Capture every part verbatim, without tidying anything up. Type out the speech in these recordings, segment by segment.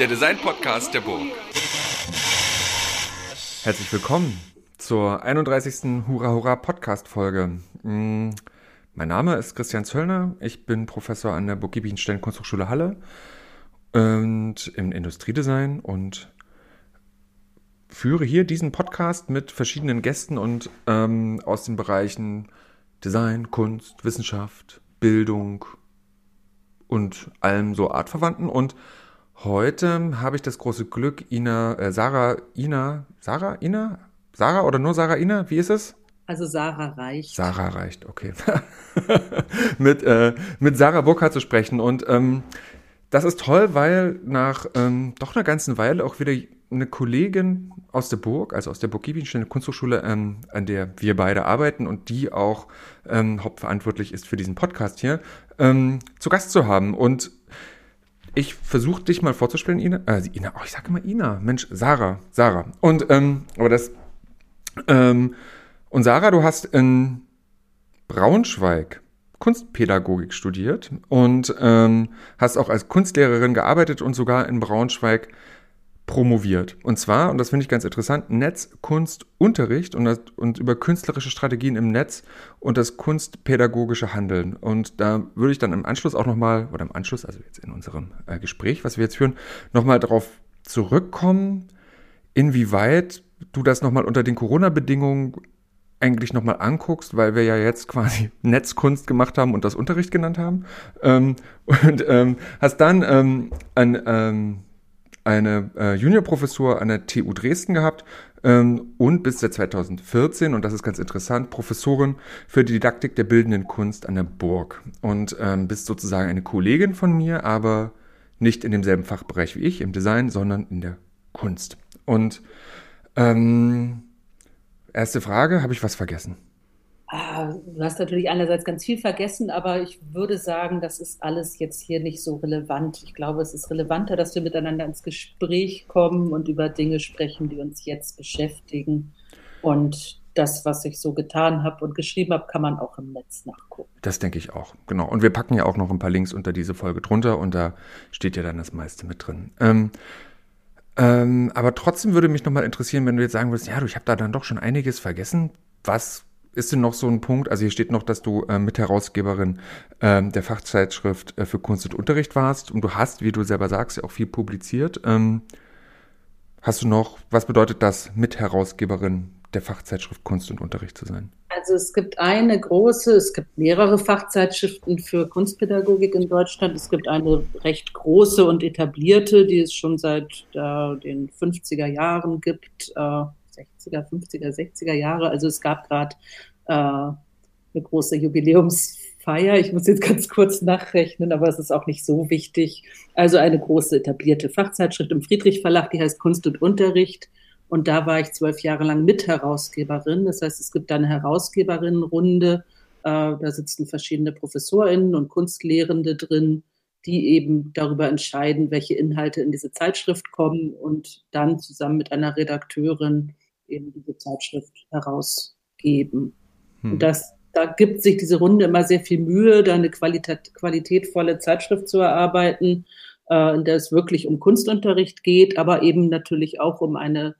der Design-Podcast der Burg. Herzlich willkommen zur einunddreißigsten Hurra-Hurra-Podcast-Folge. Mein Name ist Christian Zöllner, ich bin Professor an der Burg Giebichenstein Kunsthochschule Halle und im Industriedesign und führe hier diesen Podcast mit verschiedenen Gästen und ähm, aus den Bereichen Design, Kunst, Wissenschaft, Bildung und allem so Artverwandten. Und heute habe ich das große Glück, Ina, äh, Sarah, Ina, Sarah, Ina, Sarah oder nur Sarah, Ina, wie ist es? Also Sarah reicht. Sarah reicht, okay. mit, äh, mit Sarah Burkhard zu sprechen. Und ähm, das ist toll, weil nach ähm, doch einer ganzen Weile auch wieder eine Kollegin aus der Burg, also aus der Burg Giebichenstein Kunsthochschule, ähm, an der wir beide arbeiten und die auch ähm, hauptverantwortlich ist für diesen Podcast hier, ähm, zu Gast zu haben. Und ich versuche dich mal vorzustellen, Ina. Äh, Ina, oh, ich sage immer Ina. Mensch, Sarah, Sarah. Und ähm, aber das ähm, und Sarah, du hast in Braunschweig Kunstpädagogik studiert und ähm, hast auch als Kunstlehrerin gearbeitet und sogar in Braunschweig promoviert. Und zwar, und das finde ich ganz interessant, Netz, Kunst, Unterricht und, das, und über künstlerische Strategien im Netz und das kunstpädagogische Handeln. Und da würde ich dann im Anschluss auch nochmal, oder im Anschluss, also jetzt in unserem äh, Gespräch, was wir jetzt führen, nochmal darauf zurückkommen, inwieweit du das nochmal unter den Corona-Bedingungen eigentlich nochmal anguckst, weil wir ja jetzt quasi Netzkunst gemacht haben und das Unterricht genannt haben. Ähm, und ähm, hast dann ähm, ein, ähm, eine äh, Juniorprofessur an der T U Dresden gehabt ähm, und bis seit zweitausendvierzehn, und das ist ganz interessant, Professorin für die Didaktik der bildenden Kunst an der Burg. Und ähm, bist sozusagen eine Kollegin von mir, aber nicht in demselben Fachbereich wie ich, im Design, sondern in der Kunst. Und ähm, erste Frage, habe ich was vergessen? Ah, du hast natürlich einerseits ganz viel vergessen, aber ich würde sagen, das ist alles jetzt hier nicht so relevant. Ich glaube, es ist relevanter, dass wir miteinander ins Gespräch kommen und über Dinge sprechen, die uns jetzt beschäftigen. Und das, was ich so getan habe und geschrieben habe, kann man auch im Netz nachgucken. Das denke ich auch, genau. Und wir packen ja auch noch ein paar Links unter diese Folge drunter und da steht ja dann das meiste mit drin. Ähm, ähm, aber trotzdem würde mich nochmal interessieren, wenn du jetzt sagen würdest, ja, du, ich habe da dann doch schon einiges vergessen, was... Ist denn noch so ein Punkt, also hier steht noch, dass du äh, Mitherausgeberin äh, der Fachzeitschrift äh, für Kunst und Unterricht warst und du hast, wie du selber sagst, ja auch viel publiziert. Ähm, hast du noch, was bedeutet das, Mitherausgeberin der Fachzeitschrift Kunst und Unterricht zu sein? Also es gibt eine große, es gibt mehrere Fachzeitschriften für Kunstpädagogik in Deutschland. Es gibt eine recht große und etablierte, die es schon seit äh, den fünfziger Jahren gibt, äh, sechziger, fünfziger, sechziger Jahre. Also es gab gerade äh, eine große Jubiläumsfeier. Ich muss jetzt ganz kurz nachrechnen, aber es ist auch nicht so wichtig. Also eine große etablierte Fachzeitschrift im Friedrich Verlag, die heißt Kunst und Unterricht. Und da war ich zwölf Jahre lang Mitherausgeberin. Das heißt, es gibt da eine Herausgeberinnenrunde. Äh, da sitzen verschiedene ProfessorInnen und Kunstlehrende drin, die eben darüber entscheiden, welche Inhalte in diese Zeitschrift kommen und dann zusammen mit einer Redakteurin eben diese Zeitschrift herausgeben. Hm. Und das, da gibt sich diese Runde immer sehr viel Mühe, da eine qualität- qualitätvolle Zeitschrift zu erarbeiten, äh, in der es wirklich um Kunstunterricht geht, aber eben natürlich auch um eine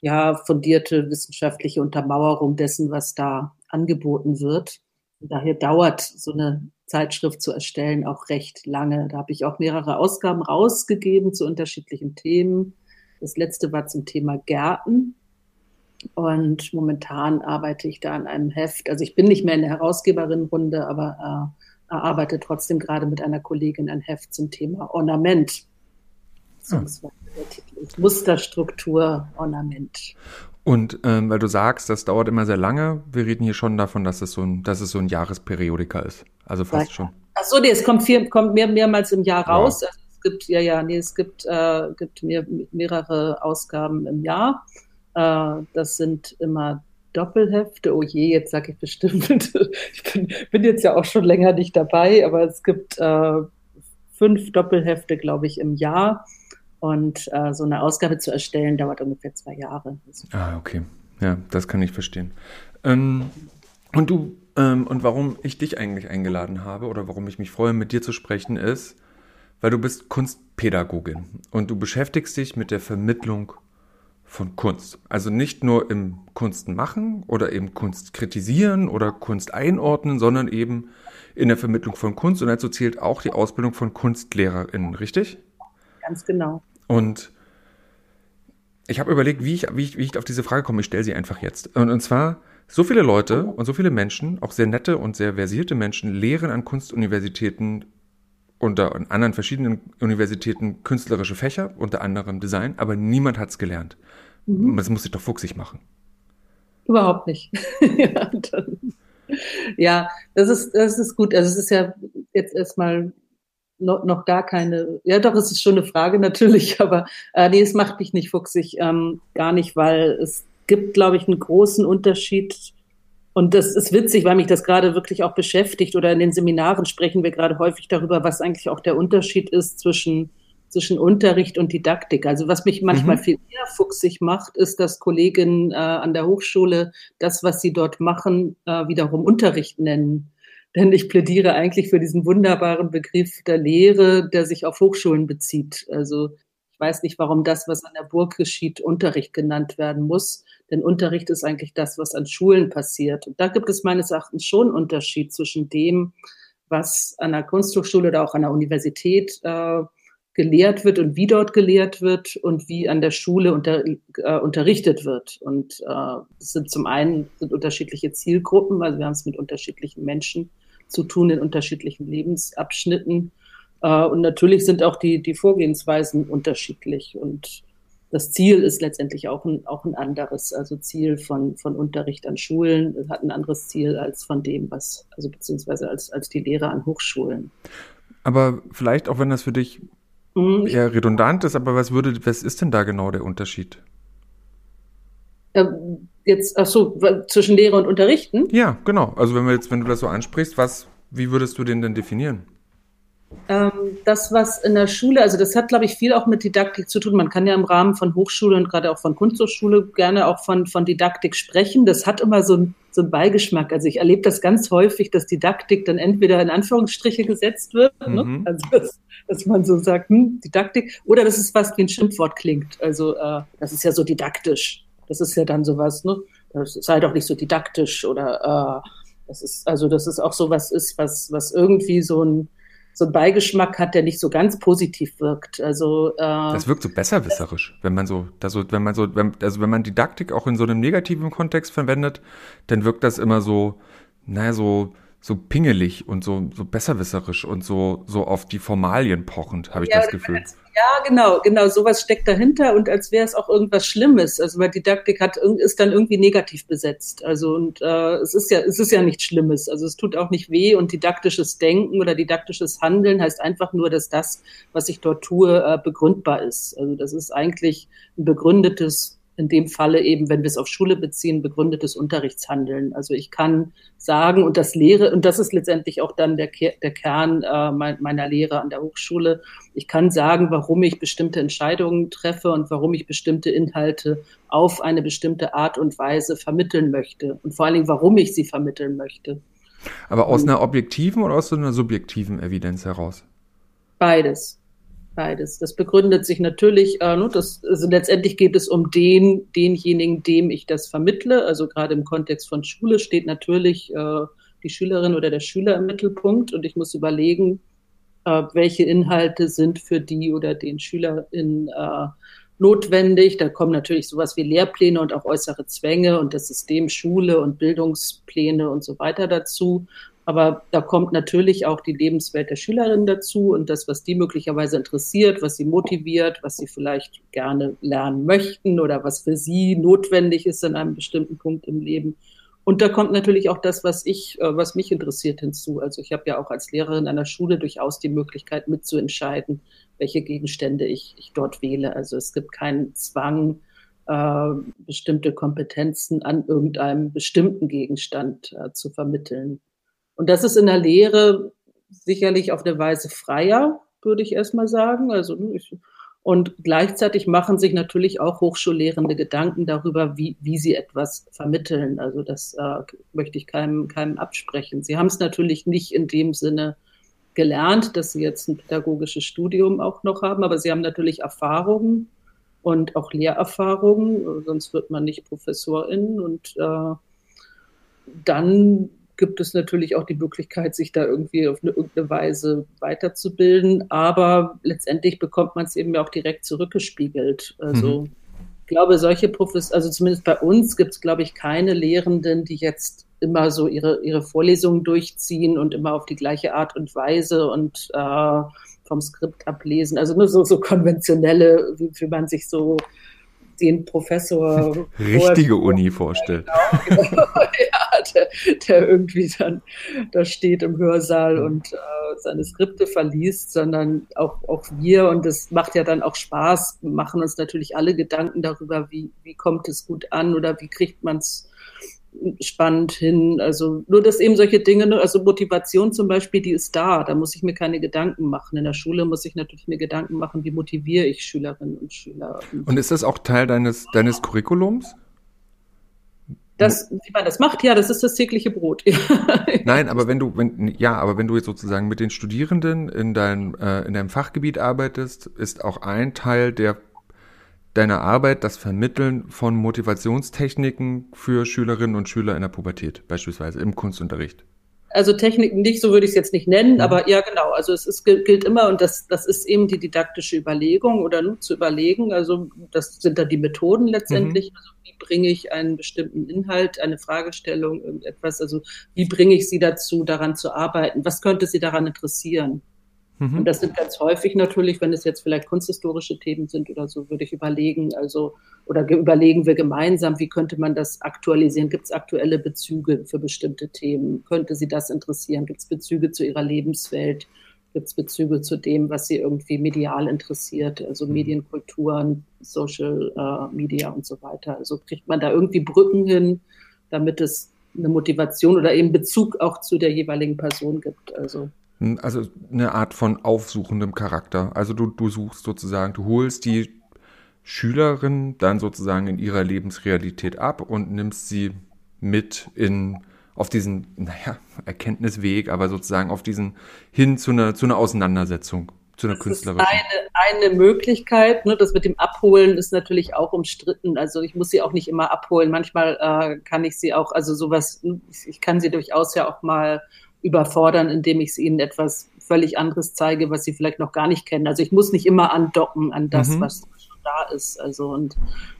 ja, fundierte wissenschaftliche Untermauerung dessen, was da angeboten wird. Und daher dauert so eine Zeitschrift zu erstellen auch recht lange. Da habe ich auch mehrere Ausgaben rausgegeben zu unterschiedlichen Themen. Das letzte war zum Thema Gärten. Und momentan arbeite ich da an einem Heft. Also ich bin nicht mehr in der Herausgeberinnenrunde, aber äh, arbeite trotzdem gerade mit einer Kollegin ein Heft zum Thema Ornament. Ah. Musterstruktur, Ornament. Und ähm, weil du sagst, das dauert immer sehr lange, wir reden hier schon davon, dass es so ein, dass es so ein Jahresperiodiker ist. Also fast ja. schon. Achso, nee, es kommt, vier, kommt mehr, mehrmals im Jahr raus. Wow. Also es gibt, ja, ja, nee, es gibt, äh, gibt mehr, mehrere Ausgaben im Jahr. Das sind immer Doppelhefte. Oh je, jetzt sage ich bestimmt, ich bin, bin jetzt ja auch schon länger nicht dabei, aber es gibt äh, fünf Doppelhefte, glaube ich, im Jahr. Und äh, so eine Ausgabe zu erstellen, dauert ungefähr zwei Jahre. Ah, okay. Ja, das kann ich verstehen. Ähm, und du, ähm, und warum ich dich eigentlich eingeladen habe oder warum ich mich freue, mit dir zu sprechen, ist, weil du bist Kunstpädagogin. Kunstpädagogin und du beschäftigst dich mit der Vermittlung von Kunst. Also nicht nur im Kunsten machen oder eben Kunst kritisieren oder Kunst einordnen, sondern eben in der Vermittlung von Kunst. Und dazu zählt auch die Ausbildung von KunstlehrerInnen, richtig? Ganz genau. Und ich habe überlegt, wie ich, wie, ich, wie ich auf diese Frage komme. Ich stelle sie einfach jetzt. Und, und zwar, so viele Leute und so viele Menschen, auch sehr nette und sehr versierte Menschen, lehren an Kunstuniversitäten unter an anderen verschiedenen Universitäten künstlerische Fächer, unter anderem Design, aber niemand hat es gelernt. Mhm. Das muss sich doch fuchsig machen. Überhaupt nicht. ja, dann, ja, das ist, das ist gut. Also es ist ja jetzt erstmal noch, noch gar keine, ja doch, es ist schon eine Frage natürlich, aber äh, nee, es macht mich nicht fuchsig, ähm, gar nicht, weil es gibt, glaube ich, einen großen Unterschied. Und das ist witzig, weil mich das gerade wirklich auch beschäftigt, oder in den Seminaren sprechen wir gerade häufig darüber, was eigentlich auch der Unterschied ist zwischen, zwischen Unterricht und Didaktik. Also was mich manchmal mhm. viel eher fuchsig macht, ist, dass Kolleginnen äh, an der Hochschule das, was sie dort machen, äh, wiederum Unterricht nennen. Denn ich plädiere eigentlich für diesen wunderbaren Begriff der Lehre, der sich auf Hochschulen bezieht. Also ich weiß nicht, warum das, was an der Burg geschieht, Unterricht genannt werden muss. Denn Unterricht ist eigentlich das, was an Schulen passiert. Und da gibt es meines Erachtens schon einen Unterschied zwischen dem, was an der Kunsthochschule oder auch an der Universität äh, gelehrt wird und wie dort gelehrt wird und wie an der Schule unter, äh, unterrichtet wird. Und äh, es sind zum einen sind unterschiedliche Zielgruppen, also wir haben es mit unterschiedlichen Menschen zu tun, in unterschiedlichen Lebensabschnitten. Äh, und natürlich sind auch die, die Vorgehensweisen unterschiedlich. Und das Ziel ist letztendlich auch ein, auch ein anderes. Also Ziel von, von Unterricht an Schulen hat ein anderes Ziel als von dem, was, also beziehungsweise als, als die Lehre an Hochschulen. Aber vielleicht, auch wenn das für dich mhm. eher redundant ist, aber was würde, was ist denn da genau der Unterschied? Ähm, jetzt, ach so, zwischen Lehre und Unterrichten? Ja, genau. Also wenn wir jetzt, wenn du das so ansprichst, was, wie würdest du den denn definieren? Das, was in der Schule, also das hat, glaube ich, viel auch mit Didaktik zu tun. Man kann ja im Rahmen von Hochschule und gerade auch von Kunsthochschule gerne auch von, von Didaktik sprechen. Das hat immer so, so einen Beigeschmack. Also ich erlebe das ganz häufig, dass Didaktik dann entweder in Anführungsstriche gesetzt wird, mhm. ne? Also das, dass man so sagt, hm, Didaktik, oder dass es fast wie ein Schimpfwort klingt. Also äh, das ist ja so didaktisch. Das ist ja dann sowas, ne? Das sei doch nicht so didaktisch, oder äh, das ist, also das ist auch sowas ist, was, was irgendwie so ein so einen Beigeschmack hat, der nicht so ganz positiv wirkt. Also äh, das wirkt so besserwisserisch, wenn man so, also wenn man so, wenn, also wenn man Didaktik auch in so einem negativen Kontext verwendet, dann wirkt das immer so, naja, so so pingelig und so so besserwisserisch und so so auf die Formalien pochend, habe ich ja, das Gefühl. Als, ja, genau, genau, sowas steckt dahinter, und als wäre es auch irgendwas Schlimmes. Also weil Didaktik hat ist dann irgendwie negativ besetzt. Also und äh, es ist ja es ist ja nichts Schlimmes. Also es tut auch nicht weh, und didaktisches Denken oder didaktisches Handeln heißt einfach nur, dass das, was ich dort tue, äh, begründbar ist. Also das ist eigentlich ein begründetes, in dem Falle eben, wenn wir es auf Schule beziehen, begründetes Unterrichtshandeln. Also ich kann sagen, und das Lehre, und das ist letztendlich auch dann der, der Kern äh, meiner Lehre an der Hochschule, ich kann sagen, warum ich bestimmte Entscheidungen treffe und warum ich bestimmte Inhalte auf eine bestimmte Art und Weise vermitteln möchte. Und vor allen Dingen, warum ich sie vermitteln möchte. Aber aus und, einer objektiven oder aus einer subjektiven Evidenz heraus? Beides. Beides. Das begründet sich natürlich, äh, das, also letztendlich geht es um den, denjenigen, dem ich das vermittle. Also gerade im Kontext von Schule steht natürlich äh, die Schülerin oder der Schüler im Mittelpunkt, und ich muss überlegen, äh, welche Inhalte sind für die oder den SchülerInnen äh, notwendig. Da kommen natürlich sowas wie Lehrpläne und auch äußere Zwänge und das System Schule und Bildungspläne und so weiter dazu. Aber da kommt natürlich auch die Lebenswelt der Schülerinnen dazu und das, was die möglicherweise interessiert, was sie motiviert, was sie vielleicht gerne lernen möchten oder was für sie notwendig ist an einem bestimmten Punkt im Leben. Und da kommt natürlich auch das, was ich, was mich interessiert, hinzu. Also ich habe ja auch als Lehrerin an der Schule durchaus die Möglichkeit mitzuentscheiden, welche Gegenstände ich, ich dort wähle. Also es gibt keinen Zwang, äh, bestimmte Kompetenzen an irgendeinem bestimmten Gegenstand äh, zu vermitteln. Und das ist in der Lehre sicherlich auf eine Weise freier, würde ich erstmal sagen. Also, und gleichzeitig machen sich natürlich auch Hochschullehrende Gedanken darüber, wie, wie sie etwas vermitteln. Also das äh, möchte ich keinem, keinem absprechen. Sie haben es natürlich nicht in dem Sinne, gelernt, dass sie jetzt ein pädagogisches Studium auch noch haben, aber sie haben natürlich Erfahrungen und auch Lehrerfahrungen, sonst wird man nicht Professorin. Und äh, dann gibt es natürlich auch die Möglichkeit, sich da irgendwie auf eine, irgendeine Weise weiterzubilden, aber letztendlich bekommt man es eben ja auch direkt zurückgespiegelt. Also mhm. ich glaube, solche Professoren, also zumindest bei uns gibt es, glaube ich, keine Lehrenden, die jetzt immer so ihre, ihre Vorlesungen durchziehen und immer auf die gleiche Art und Weise und äh, vom Skript ablesen. Also nur so, so konventionelle, wie, wie man sich so den Professor... Richtige vor- Uni vorstellt. Genau. Ja, der, der irgendwie dann da steht im Hörsaal und äh, seine Skripte verliest, sondern auch, auch wir, und das macht ja dann auch Spaß, machen uns natürlich alle Gedanken darüber, wie, wie kommt es gut an oder wie kriegt man es spannend hin, also nur, dass eben solche Dinge, also Motivation zum Beispiel, die ist da, da muss ich mir keine Gedanken machen. In der Schule muss ich natürlich mir Gedanken machen, wie motiviere ich Schülerinnen und Schüler. Und ist das auch Teil deines, deines Curriculums? Das, wie man das macht, ja, das ist das tägliche Brot. Nein, aber wenn du, wenn, ja, aber wenn du jetzt sozusagen mit den Studierenden in deinem, äh, in deinem Fachgebiet arbeitest, ist auch ein Teil der deiner Arbeit das Vermitteln von Motivationstechniken für Schülerinnen und Schüler in der Pubertät, beispielsweise im Kunstunterricht? Also Techniken nicht, so würde ich es jetzt nicht nennen, ja. aber ja genau, also es ist, gilt immer, und das, das ist eben die didaktische Überlegung oder nur zu überlegen, also das sind dann die Methoden letztendlich, mhm. also wie bringe ich einen bestimmten Inhalt, eine Fragestellung, irgendetwas, also wie bringe ich sie dazu, daran zu arbeiten, was könnte sie daran interessieren? Und das sind ganz häufig natürlich, wenn es jetzt vielleicht kunsthistorische Themen sind oder so, würde ich überlegen, also oder ge- überlegen wir gemeinsam, wie könnte man das aktualisieren? Gibt es aktuelle Bezüge für bestimmte Themen? Könnte sie das interessieren? Gibt es Bezüge zu ihrer Lebenswelt? Gibt es Bezüge zu dem, was sie irgendwie medial interessiert? Also Medienkulturen, Social äh, Media und so weiter. Also kriegt man da irgendwie Brücken hin, damit es eine Motivation oder eben Bezug auch zu der jeweiligen Person gibt, also... Also eine Art von aufsuchendem Charakter. Also du, du suchst sozusagen, du holst die Schülerin dann sozusagen in ihrer Lebensrealität ab und nimmst sie mit in auf diesen, naja, Erkenntnisweg, aber sozusagen auf diesen hin zu einer, zu einer Auseinandersetzung, zu einer künstlerischen. Eine, eine Möglichkeit, ne? Das mit dem Abholen ist natürlich auch umstritten. Also ich muss sie auch nicht immer abholen. Manchmal äh, kann ich sie auch, also sowas, ich kann sie durchaus ja auch mal überfordern, indem ich ihnen etwas völlig anderes zeige, was sie vielleicht noch gar nicht kennen. Also ich muss nicht immer andocken an das, mhm. was schon da ist. Also und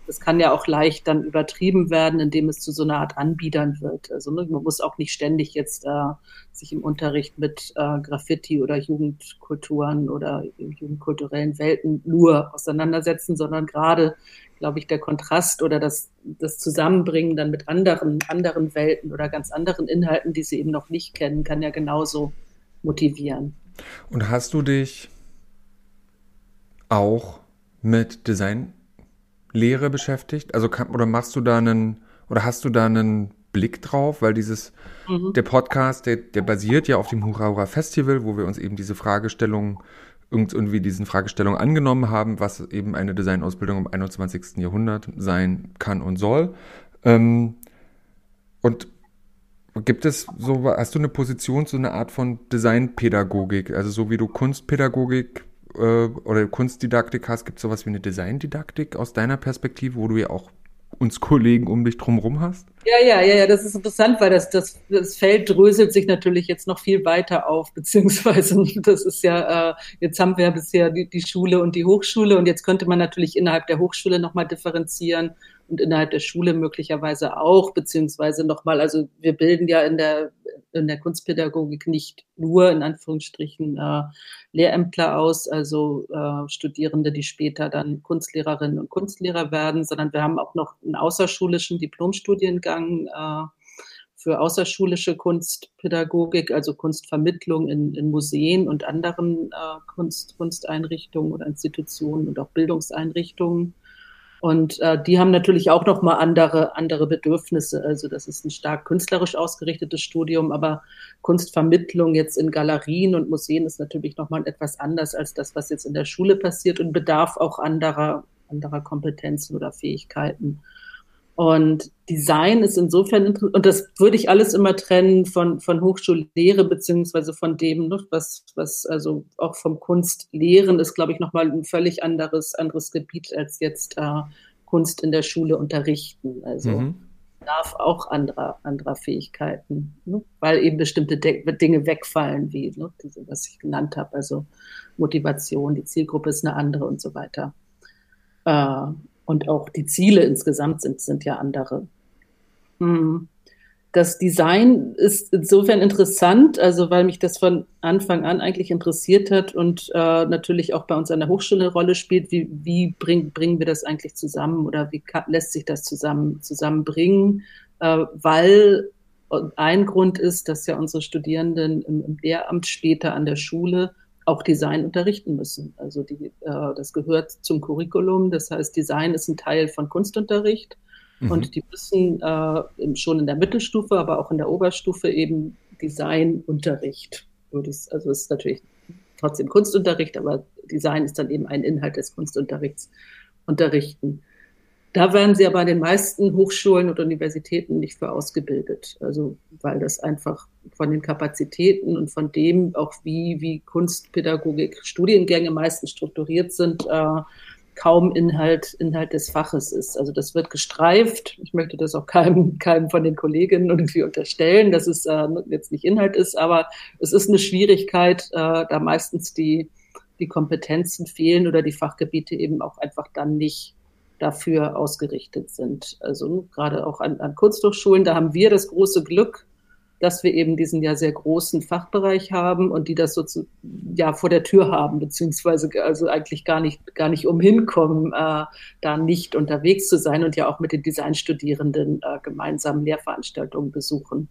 das kann ja auch leicht dann übertrieben werden, indem es zu so einer Art Anbiedern wird. Also ne, man muss auch nicht ständig jetzt äh, sich im Unterricht mit äh, Graffiti oder Jugendkulturen oder jugendkulturellen Welten nur auseinandersetzen, sondern gerade, glaube ich, der Kontrast oder das, das Zusammenbringen dann mit anderen, anderen Welten oder ganz anderen Inhalten, die sie eben noch nicht kennen, kann ja genauso motivieren. Und hast du dich auch mit Designlehre beschäftigt? Also kann, oder machst du da einen oder hast du da einen Blick drauf? Weil dieses mhm. der Podcast, der, der basiert ja auf dem Hurra Hurra Festival, wo wir uns eben diese Fragestellung irgendwie diesen Fragestellungen angenommen haben, was eben eine Designausbildung im einundzwanzigsten Jahrhundert sein kann und soll. Ähm, und gibt es so, hast du eine Position zu so einer Art von Designpädagogik? Also so wie du Kunstpädagogik äh, oder Kunstdidaktik hast, gibt es sowas wie eine Designdidaktik aus deiner Perspektive, wo du ja auch uns Kollegen um dich drumherum hast? Ja, ja, ja, ja, das ist interessant, weil das, das, das Feld dröselt sich natürlich jetzt noch viel weiter auf, beziehungsweise das ist ja, äh, jetzt haben wir ja bisher die, die Schule und die Hochschule, und jetzt könnte man natürlich innerhalb der Hochschule nochmal differenzieren und innerhalb der Schule möglicherweise auch, beziehungsweise nochmal, also wir bilden ja in der, in der Kunstpädagogik nicht nur in Anführungsstrichen äh, Lehrämtler aus, also äh, Studierende, die später dann Kunstlehrerinnen und Kunstlehrer werden, sondern wir haben auch noch einen außerschulischen Diplomstudiengang äh, für außerschulische Kunstpädagogik, also Kunstvermittlung in, in Museen und anderen äh, Kunst, Kunsteinrichtungen oder Institutionen und auch Bildungseinrichtungen. Und äh, die haben natürlich auch nochmal andere andere Bedürfnisse. Also das ist ein stark künstlerisch ausgerichtetes Studium, aber Kunstvermittlung jetzt in Galerien und Museen ist natürlich nochmal etwas anders als das, was jetzt in der Schule passiert, und bedarf auch anderer anderer Kompetenzen oder Fähigkeiten. Und Design ist insofern interessant, und das würde ich alles immer trennen von, von Hochschullehre, beziehungsweise von dem, was, was also auch vom Kunstlehren ist, glaube ich, nochmal ein völlig anderes, anderes Gebiet als jetzt äh, Kunst in der Schule unterrichten. Also mhm. bedarf auch anderer, anderer Fähigkeiten, ne? Weil eben bestimmte De- Dinge wegfallen, wie ne? diese, was ich genannt habe, also Motivation, die Zielgruppe ist eine andere und so weiter. Äh, Und auch die Ziele insgesamt sind, sind ja andere. Das Design ist insofern interessant, also weil mich das von Anfang an eigentlich interessiert hat und äh, natürlich auch bei uns an der Hochschule eine Rolle spielt, wie, wie bring, bringen wir das eigentlich zusammen oder wie ka- lässt sich das zusammen, zusammenbringen, äh, weil ein Grund ist, dass ja unsere Studierenden im, im Lehramt später an der Schule auch Design unterrichten müssen. Also die, äh, das gehört zum Curriculum. Das heißt, Design ist ein Teil von Kunstunterricht. Mhm. Und die müssen äh, schon in der Mittelstufe, aber auch in der Oberstufe eben Designunterricht. Also es ist natürlich trotzdem Kunstunterricht, aber Design ist dann eben ein Inhalt des Kunstunterrichts unterrichten. Da werden sie aber an den meisten Hochschulen und Universitäten nicht für ausgebildet. Also, weil das einfach von den Kapazitäten und von dem, auch wie, wie Kunstpädagogik Studiengänge meistens strukturiert sind, äh, kaum Inhalt, Inhalt des Faches ist. Also, das wird gestreift. Ich möchte das auch keinem, keinem von den Kolleginnen irgendwie unterstellen, dass es äh, jetzt nicht Inhalt ist, aber es ist eine Schwierigkeit, äh, da meistens die, die Kompetenzen fehlen oder die Fachgebiete eben auch einfach dann nicht dafür ausgerichtet sind. Also gerade auch an, an Kunsthochschulen, da haben wir das große Glück, dass wir eben diesen ja sehr großen Fachbereich haben und die das so zu, ja vor der Tür haben, beziehungsweise also eigentlich gar nicht, gar nicht umhin kommen, äh, da nicht unterwegs zu sein und ja auch mit den Designstudierenden äh, gemeinsam Lehrveranstaltungen besuchen.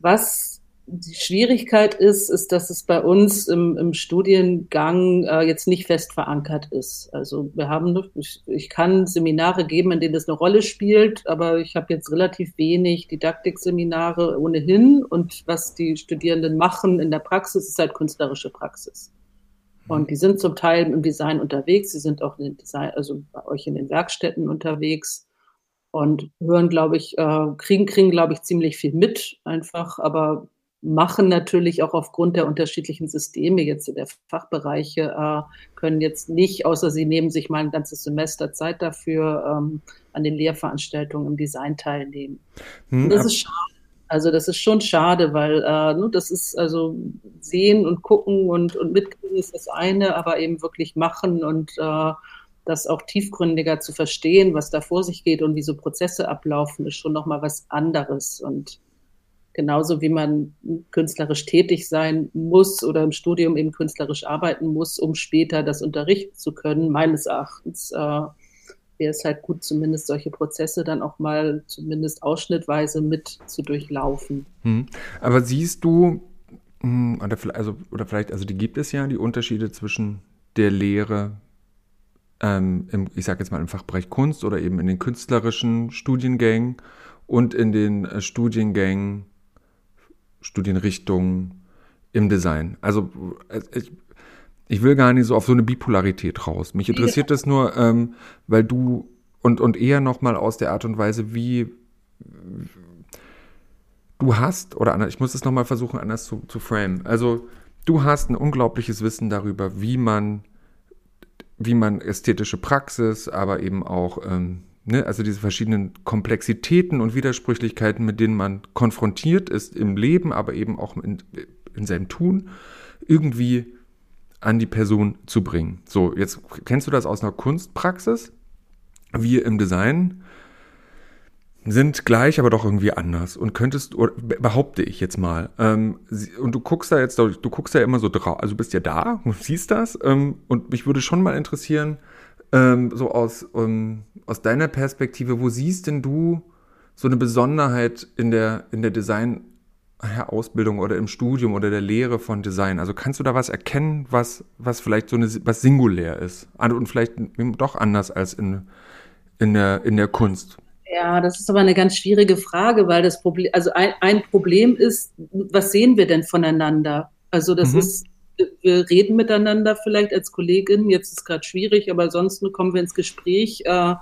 Was die Schwierigkeit ist, ist, dass es bei uns im, im Studiengang äh, jetzt nicht fest verankert ist. Also wir haben, ich, ich kann Seminare geben, in denen das eine Rolle spielt, aber ich habe jetzt relativ wenig Didaktikseminare ohnehin. Und was die Studierenden machen in der Praxis, ist halt künstlerische Praxis. Und die sind zum Teil im Design unterwegs, sie sind auch in den Design, also bei euch in den Werkstätten unterwegs. Und hören, glaube ich, äh, kriegen, kriegen, glaube ich, ziemlich viel mit einfach, aber machen natürlich auch aufgrund der unterschiedlichen Systeme jetzt in der Fachbereiche, äh, können jetzt nicht, außer sie nehmen sich mal ein ganzes Semester Zeit dafür, ähm, an den Lehrveranstaltungen im Design teilnehmen. Hm, und das ist schade. Also das ist schon schade, weil äh, das ist also sehen und gucken und, und mitkriegen ist das eine, aber eben wirklich machen und äh, das auch tiefgründiger zu verstehen, was da vor sich geht und wie so Prozesse ablaufen, ist schon nochmal was anderes. Und genauso wie man künstlerisch tätig sein muss oder im Studium eben künstlerisch arbeiten muss, um später das unterrichten zu können, meines Erachtens äh, wäre es halt gut, zumindest solche Prozesse dann auch mal zumindest ausschnittweise mit zu durchlaufen. Hm. Aber siehst du, oder vielleicht, also, oder vielleicht, also die gibt es ja, die Unterschiede zwischen der Lehre, ähm, im, ich sage jetzt mal im Fachbereich Kunst oder eben in den künstlerischen Studiengängen und in den äh, Studiengängen, Studienrichtungen im Design. Also ich, ich will gar nicht so auf so eine Bipolarität raus. Mich interessiert das nur, ähm, weil du und, und eher nochmal aus der Art und Weise, wie du hast, oder anders, ich muss das nochmal versuchen, anders zu, zu framen. Also du hast ein unglaubliches Wissen darüber, wie man, wie man ästhetische Praxis, aber eben auch ähm, also diese verschiedenen Komplexitäten und Widersprüchlichkeiten, mit denen man konfrontiert ist im Leben, aber eben auch in, in seinem Tun, irgendwie an die Person zu bringen. So, jetzt kennst du das aus einer Kunstpraxis. Wir im Design sind gleich, aber doch irgendwie anders. Und könntest, oder behaupte ich jetzt mal, ähm, und du guckst da jetzt, du guckst ja immer so drauf, also du bist ja da und siehst das. Ähm, und mich würde schon mal interessieren, Ähm, so aus, um, aus deiner Perspektive, wo siehst denn du so eine Besonderheit in der, in der Design-Ausbildung oder im Studium oder der Lehre von Design? Also kannst du da was erkennen, was, was vielleicht so eine, was singulär ist und vielleicht doch anders als in, in der, in der Kunst? Ja, das ist aber eine ganz schwierige Frage, weil das Problem, also ein, ein Problem ist, was sehen wir denn voneinander? Also das mhm. ist Wir reden miteinander vielleicht als Kolleginnen, jetzt ist es gerade schwierig, aber sonst kommen wir ins Gespräch äh,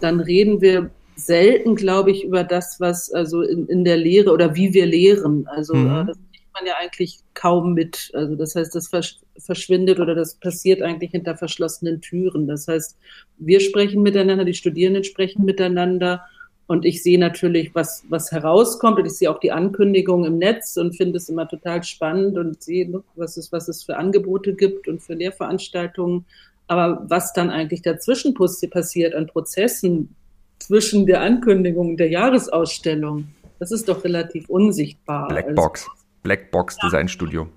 dann reden wir selten, glaube ich, über das, was also in, in der Lehre oder wie wir lehren. Also mhm. das kriegt man ja eigentlich kaum mit. Also das heißt, das versch- verschwindet oder das passiert eigentlich hinter verschlossenen Türen. Das heißt, wir sprechen miteinander, die Studierenden sprechen miteinander. Und ich sehe natürlich, was, was herauskommt, und ich sehe auch die Ankündigungen im Netz und finde es immer total spannend und sehe, was es, was es für Angebote gibt und für Lehrveranstaltungen. Aber was dann eigentlich dazwischen passiert an Prozessen zwischen der Ankündigung und der Jahresausstellung, das ist doch relativ unsichtbar. Blackbox, also, Blackbox ja, Designstudio.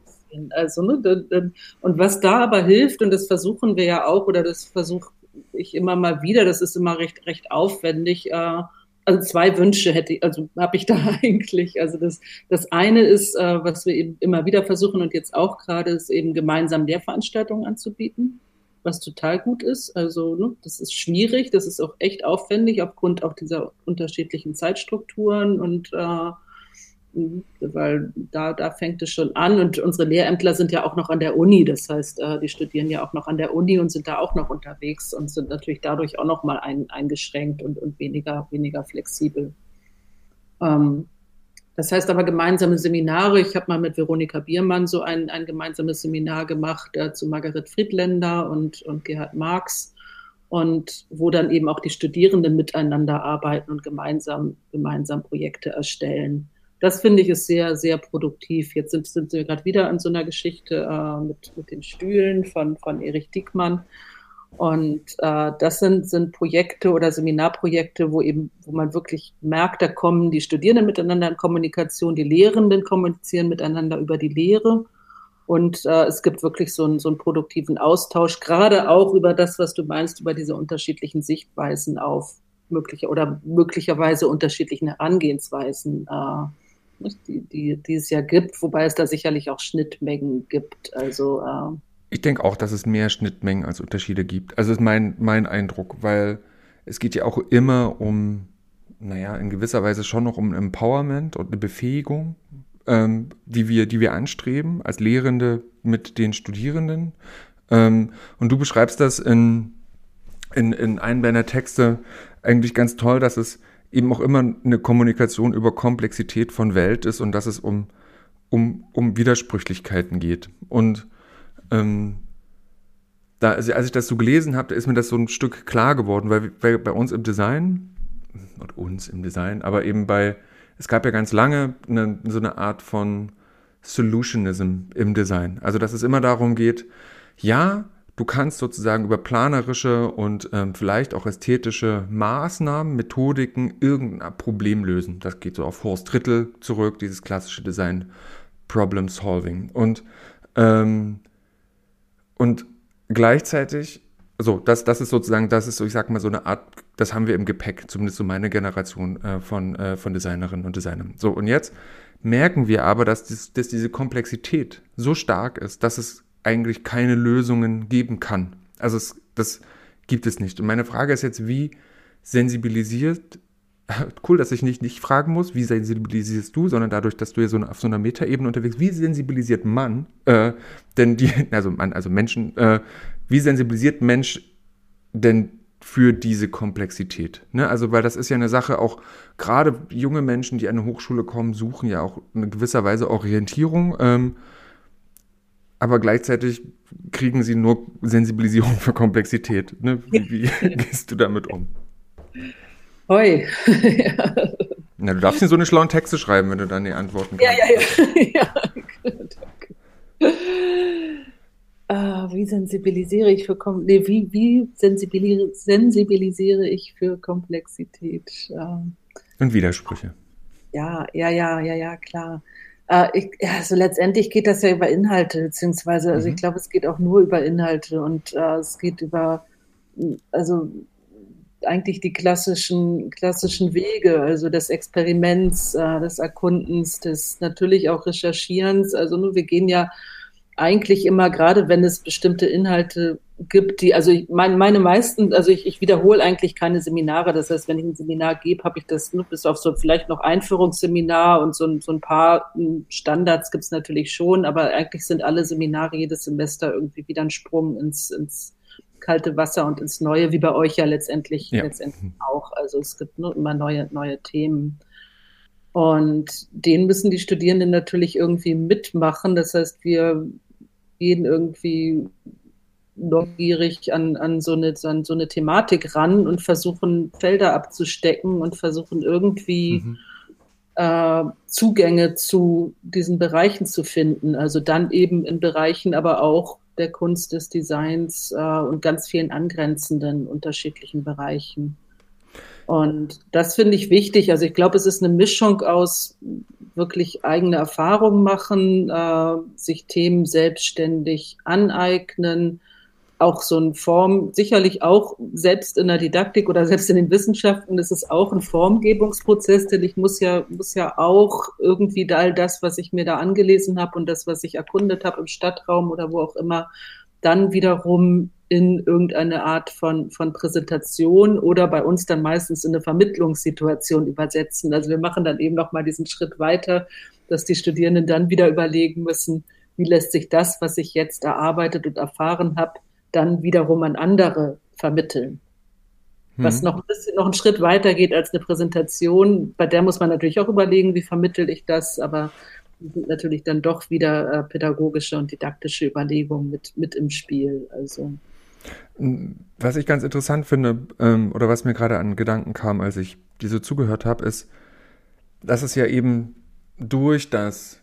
Also, ne, und was da aber hilft, und das versuchen wir ja auch, oder das versuche ich immer mal wieder, das ist immer recht, recht aufwendig, äh, also zwei Wünsche hätte ich, also habe ich da eigentlich. Also das, das eine ist, äh, was wir eben immer wieder versuchen und jetzt auch gerade, ist eben gemeinsam Lehrveranstaltungen anzubieten, was total gut ist. Also ne, das ist schwierig, das ist auch echt aufwendig aufgrund auch dieser unterschiedlichen Zeitstrukturen und äh, weil da, da fängt es schon an und unsere Lehrämtler sind ja auch noch an der Uni, das heißt, die studieren ja auch noch an der Uni und sind da auch noch unterwegs und sind natürlich dadurch auch noch mal ein, eingeschränkt und, und weniger, weniger flexibel. Ähm, das heißt aber gemeinsame Seminare, ich habe mal mit Veronika Biermann so ein, ein gemeinsames Seminar gemacht äh, zu Margarete Friedländer und, und Gerhard Marx. Und wo dann eben auch die Studierenden miteinander arbeiten und gemeinsam, gemeinsam Projekte erstellen. Das finde ich ist sehr, sehr produktiv. Jetzt sind, sind wir gerade wieder an so einer Geschichte äh, mit, mit den Stühlen von, von Erich Diekmann. Und äh, das sind, sind Projekte oder Seminarprojekte, wo eben, wo man wirklich merkt, da kommen die Studierenden miteinander in Kommunikation, die Lehrenden kommunizieren miteinander über die Lehre. Und äh, es gibt wirklich so einen, so einen produktiven Austausch, gerade auch über das, was du meinst, über diese unterschiedlichen Sichtweisen auf mögliche oder möglicherweise unterschiedlichen Herangehensweisen. Äh, Die, die, die es ja gibt, wobei es da sicherlich auch Schnittmengen gibt. Also äh ich denke auch, dass es mehr Schnittmengen als Unterschiede gibt. Also ist mein, mein Eindruck, weil es geht ja auch immer um, naja, in gewisser Weise schon noch um Empowerment und eine Befähigung, ähm, die wir, die wir anstreben als Lehrende mit den Studierenden. Ähm, und du beschreibst das in, in, in einem deiner Texte eigentlich ganz toll, dass es eben auch immer eine Kommunikation über Komplexität von Welt ist und dass es um, um, um Widersprüchlichkeiten geht. Und ähm, da, als ich das so gelesen habe, da ist mir das so ein Stück klar geworden, weil, weil bei uns im Design, und uns im Design, aber eben bei, es gab ja ganz lange eine, so eine Art von Solutionism im Design. Also dass es immer darum geht, ja, du kannst sozusagen über planerische und ähm, vielleicht auch ästhetische Maßnahmen, Methodiken irgendein Problem lösen. Das geht so auf Horst Rittel zurück, dieses klassische Design Problem Solving. Und, ähm, und gleichzeitig, also das, das ist sozusagen, das ist so, ich sag mal, so eine Art, das haben wir im Gepäck, zumindest so meine Generation äh, von, äh, von Designerinnen und Designern. So, und jetzt merken wir aber, dass, dies, dass diese Komplexität so stark ist, dass es eigentlich keine Lösungen geben kann. Also es, das gibt es nicht. Und meine Frage ist jetzt, wie sensibilisiert, cool, dass ich nicht, nicht fragen muss, wie sensibilisierst du, sondern dadurch, dass du ja so auf so einer Metaebene unterwegs bist, wie sensibilisiert man äh, denn die, also man, also Menschen, äh, wie sensibilisiert Mensch denn für diese Komplexität? Ne? Also weil das ist ja eine Sache, auch gerade junge Menschen, die an eine Hochschule kommen, suchen ja auch in gewisser Weise Orientierung, ähm, aber gleichzeitig kriegen sie nur Sensibilisierung für Komplexität. Ne? Wie, wie gehst du damit um? Hoi. Ja. Na, du darfst nicht so eine schlauen Texte schreiben, wenn du dann die Antworten kannst. Ja, ja, ja. ja gut, ah, wie sensibilisiere ich für Kom- nee, wie, wie sensibilisiere, sensibilisiere ich für Komplexität? Ähm, Und Widersprüche. Ja, ja, ja, ja, ja, klar. Ich, also letztendlich geht das ja über Inhalte, beziehungsweise, also mhm. ich glaube, es geht auch nur über Inhalte und äh, es geht über, also eigentlich die klassischen, klassischen Wege, also des Experiments, äh, des Erkundens, des natürlich auch Recherchierens. Also nur, wir gehen ja eigentlich immer, gerade wenn es bestimmte Inhalte gibt, die, also ich, mein, meine meisten, also ich, ich wiederhole eigentlich keine Seminare. Das heißt, wenn ich ein Seminar gebe, habe ich das nur bis auf so vielleicht noch Einführungsseminar und so ein, so ein paar Standards gibt es natürlich schon, aber eigentlich sind alle Seminare jedes Semester irgendwie wieder ein Sprung ins, ins kalte Wasser und ins Neue, wie bei euch ja letztendlich, ja. letztendlich auch. Also es gibt nur immer neue, neue Themen. Und den müssen die Studierenden natürlich irgendwie mitmachen. Das heißt, wir gehen irgendwie neugierig an, an, so eine, an so eine Thematik ran und versuchen, Felder abzustecken und versuchen irgendwie mhm. äh, Zugänge zu diesen Bereichen zu finden. Also dann eben in Bereichen, aber auch der Kunst, des Designs äh, und ganz vielen angrenzenden unterschiedlichen Bereichen. Und das finde ich wichtig. Also ich glaube, es ist eine Mischung aus wirklich eigene Erfahrungen machen, äh, sich Themen selbstständig aneignen, auch so eine Form, sicherlich auch selbst in der Didaktik oder selbst in den Wissenschaften, das ist auch ein Formgebungsprozess, denn ich muss ja, muss ja auch irgendwie all das, was ich mir da angelesen habe und das, was ich erkundet habe im Stadtraum oder wo auch immer, dann wiederum in irgendeine Art von, von Präsentation oder bei uns dann meistens in eine Vermittlungssituation übersetzen. Also wir machen dann eben nochmal diesen Schritt weiter, dass die Studierenden dann wieder überlegen müssen, wie lässt sich das, was ich jetzt erarbeitet und erfahren habe, dann wiederum an andere vermitteln. Mhm. Was noch ein bisschen, noch einen Schritt weiter geht als eine Präsentation, bei der muss man natürlich auch überlegen, wie vermittel ich das, aber sind natürlich dann doch wieder äh, pädagogische und didaktische Überlegungen mit, mit im Spiel. Also. Was ich ganz interessant finde, ähm, oder was mir gerade an Gedanken kam, als ich diese zugehört habe, ist, dass es ja eben durch das,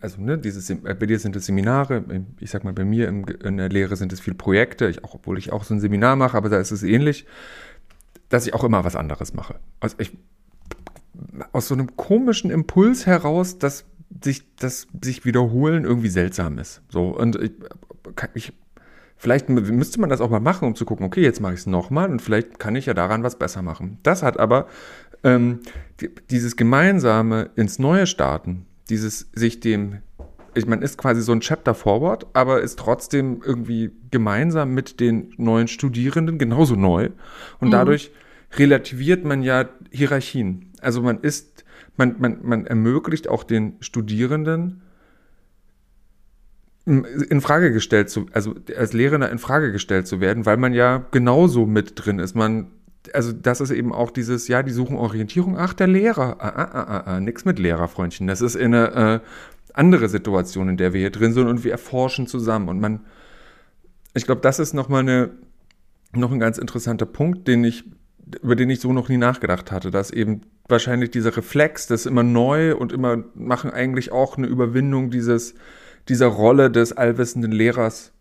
also ne, dieses, bei dir sind es Seminare, ich sag mal, bei mir im, in der Lehre sind es viele Projekte, ich auch, obwohl ich auch so ein Seminar mache, aber da ist es ähnlich, dass ich auch immer was anderes mache. Also ich, aus so einem komischen Impuls heraus, dass sich das sich wiederholen irgendwie seltsam ist. So, und ich, ich, vielleicht müsste man das auch mal machen, um zu gucken, okay, jetzt mache ich es nochmal und vielleicht kann ich ja daran was besser machen. Das hat aber ähm, die, dieses gemeinsame ins Neue starten, dieses sich dem, ich meine, ist quasi so ein Chapter Forward, aber ist trotzdem irgendwie gemeinsam mit den neuen Studierenden genauso neu. Und mhm. dadurch relativiert man ja Hierarchien. Also man ist, man, man, man ermöglicht auch den Studierenden in Frage gestellt zu, also als Lehrender in Frage gestellt zu werden, weil man ja genauso mit drin ist. Man, also das ist eben auch dieses, ja, die suchen Orientierung, ach, der Lehrer, ah, ah, ah, ah, nix mit Lehrerfreundchen. Das ist eine äh, andere Situation, in der wir hier drin sind und wir erforschen zusammen. Und man, ich glaube, das ist nochmal eine, noch ein ganz interessanter Punkt, den ich, über den ich so noch nie nachgedacht hatte, dass eben wahrscheinlich dieser Reflex, das immer neu und immer machen eigentlich auch eine Überwindung dieses, dieser Rolle des allwissenden Lehrers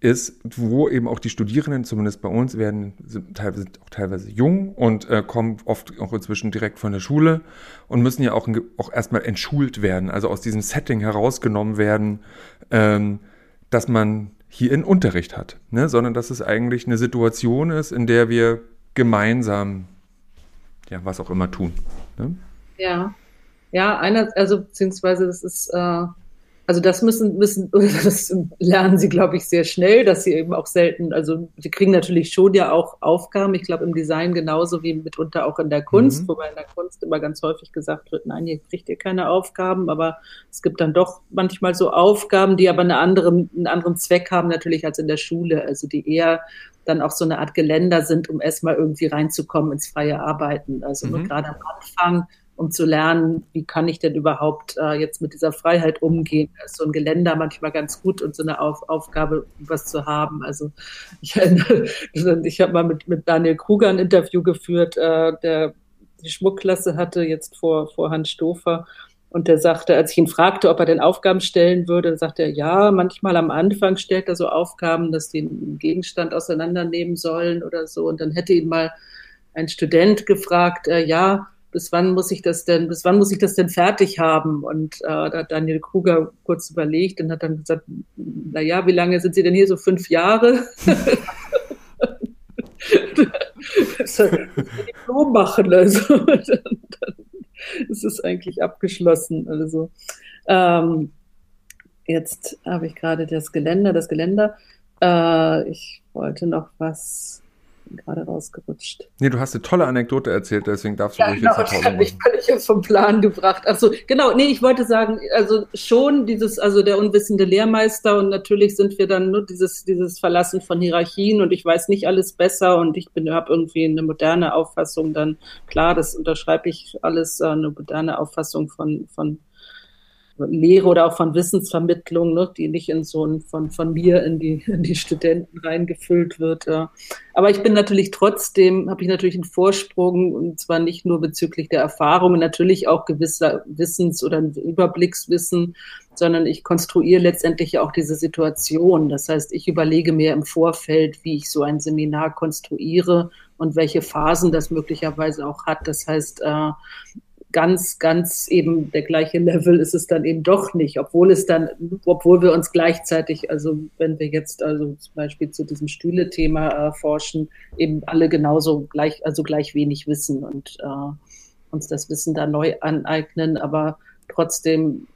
ist, wo eben auch die Studierenden, zumindest bei uns, werden sind teilweise, auch teilweise jung und äh, kommen oft auch inzwischen direkt von der Schule und müssen ja auch, auch erstmal entschult werden, also aus diesem Setting herausgenommen werden, ähm, dass man hier einen Unterricht hat, ne? Sondern dass es eigentlich eine Situation ist, in der wir gemeinsam, ja, was auch immer tun. Ne? Ja, ja, einer, also beziehungsweise das ist, äh, also das müssen, müssen, das lernen sie, glaube ich, sehr schnell, dass sie eben auch selten, also sie kriegen natürlich schon ja auch Aufgaben, ich glaube im Design genauso wie mitunter auch in der Kunst, mhm. wobei in der Kunst immer ganz häufig gesagt wird, nein, hier kriegt ihr keine Aufgaben, aber es gibt dann doch manchmal so Aufgaben, die aber eine andere, einen anderen Zweck haben natürlich als in der Schule, also die eher dann auch so eine Art Geländer sind, um erstmal irgendwie reinzukommen ins freie Arbeiten. Also mhm. gerade am Anfang, um zu lernen, wie kann ich denn überhaupt äh, jetzt mit dieser Freiheit umgehen. Da ist so ein Geländer manchmal ganz gut und so eine Auf- Aufgabe, was zu haben. Also ich, ich habe mal mit, mit Daniel Kruger ein Interview geführt, äh, der die Schmuckklasse hatte, jetzt vor, vor Hans Stofer. Und der sagte, als ich ihn fragte, ob er denn Aufgaben stellen würde, sagte er, ja, manchmal am Anfang stellt er so Aufgaben, dass die einen Gegenstand auseinandernehmen sollen oder so. Und dann hätte ihn mal ein Student gefragt, äh, ja, bis wann muss ich das denn, bis wann muss ich das denn fertig haben? Und äh, da hat Daniel Kruger kurz überlegt und hat dann gesagt, na ja, wie lange sind Sie denn hier? So fünf Jahre? Das soll ein Diplom machen, also. Es ist eigentlich abgeschlossen. Also ähm, jetzt habe ich gerade das Geländer, das Geländer. Äh, ich wollte noch was gerade rausgerutscht. Nee, du hast eine tolle Anekdote erzählt, deswegen darfst du ja, ruhig genau, jetzt genau, ich habe mich völlig vom Plan gebracht. Achso, genau, nee, ich wollte sagen, also schon dieses, also der unwissende Lehrmeister und natürlich sind wir dann nur dieses, dieses Verlassen von Hierarchien und ich weiß nicht alles besser und ich bin, habe irgendwie eine moderne Auffassung dann, klar, das unterschreibe ich alles, eine moderne Auffassung von, von Lehre oder auch von Wissensvermittlung, ne, die nicht in so ein, von, von mir in die, in die Studenten reingefüllt wird. Ja. Aber ich bin natürlich trotzdem, habe ich natürlich einen Vorsprung, und zwar nicht nur bezüglich der Erfahrungen, natürlich auch gewisser Wissens- oder Überblickswissen, sondern ich konstruiere letztendlich auch diese Situation. Das heißt, ich überlege mir im Vorfeld, wie ich so ein Seminar konstruiere und welche Phasen das möglicherweise auch hat. Das heißt, äh, ganz, ganz eben der gleiche Level ist es dann eben doch nicht, obwohl es dann, obwohl wir uns gleichzeitig, also wenn wir jetzt also zum Beispiel zu diesem Stühle-Thema äh, forschen, eben alle genauso gleich, also gleich wenig wissen und äh, uns das Wissen da neu aneignen, aber trotzdem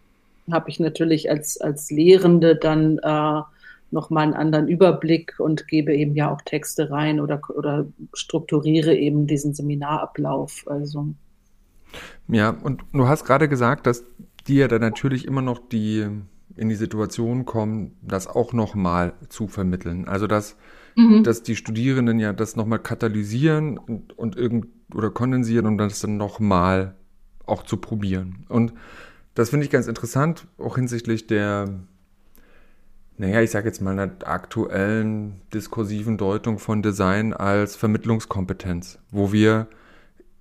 habe ich natürlich als, als Lehrende dann äh, nochmal einen anderen Überblick und gebe eben ja auch Texte rein oder, oder strukturiere eben diesen Seminarablauf, also. Ja, und du hast gerade gesagt, dass die ja dann natürlich immer noch die in die Situation kommen, das auch nochmal zu vermitteln. Also dass, mhm. dass die Studierenden ja das nochmal katalysieren und, und irgend oder kondensieren, um das dann nochmal auch zu probieren. Und das finde ich ganz interessant, auch hinsichtlich der, naja, ich sage jetzt mal, einer aktuellen diskursiven Deutung von Design als Vermittlungskompetenz, wo wir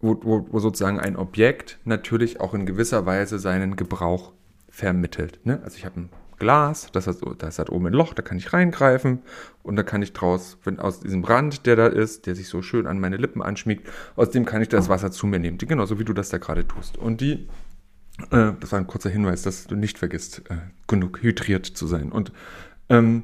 Wo, wo, wo sozusagen ein Objekt natürlich auch in gewisser Weise seinen Gebrauch vermittelt. Ne? Also ich habe ein Glas, das hat, das hat oben ein Loch, da kann ich reingreifen und da kann ich draus, wenn aus diesem Rand, der da ist, der sich so schön an meine Lippen anschmiegt, aus dem kann ich das Wasser zu mir nehmen. Genauso wie du das da gerade tust. Und die, äh, das war ein kurzer Hinweis, dass du nicht vergisst, äh, genug hydriert zu sein. Und ähm,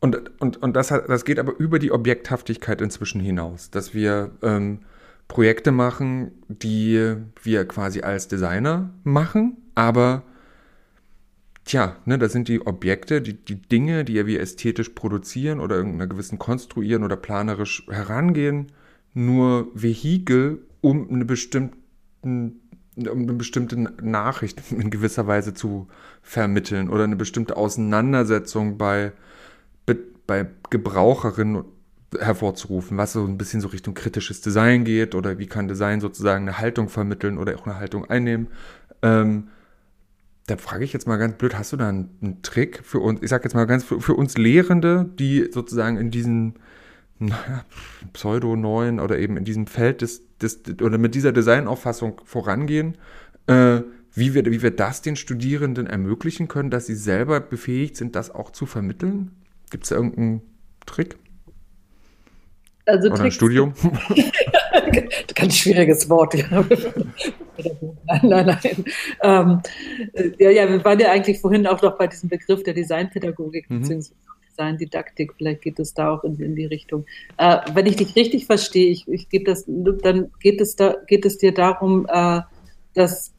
und, und, und das, hat, das geht aber über die Objekthaftigkeit inzwischen hinaus, dass wir ähm, Projekte machen, die wir quasi als Designer machen, aber tja, ne, da sind die Objekte, die, die Dinge, die wir ästhetisch produzieren oder irgendeiner gewissen konstruieren oder planerisch herangehen, nur Vehikel, um eine bestimmte, um eine bestimmte Nachricht in gewisser Weise zu vermitteln oder eine bestimmte Auseinandersetzung bei, bei Gebraucherinnen hervorzurufen, was so ein bisschen so Richtung kritisches Design geht oder wie kann Design sozusagen eine Haltung vermitteln oder auch eine Haltung einnehmen. Ähm, da frage ich jetzt mal ganz blöd, hast du da einen, einen Trick für uns, ich sage jetzt mal ganz für, für uns Lehrende, die sozusagen in diesem naja, pseudo-neuen oder eben in diesem Feld des, des oder mit dieser Designauffassung vorangehen, äh, wie wir, wie wir das den Studierenden ermöglichen können, dass sie selber befähigt sind, das auch zu vermitteln? Gibt es da irgendeinen Trick? Also Oder Tricks. Ein Studium? Ganz schwieriges Wort. Ja. Nein, nein, nein. Ähm, ja, ja, wir waren ja eigentlich vorhin auch noch bei diesem Begriff der Designpädagogik mhm. bzw. Designdidaktik. Vielleicht geht es da auch in, in die Richtung. Äh, wenn ich dich richtig verstehe, ich, ich gebe das, dann geht es, da, geht es dir darum, äh, dass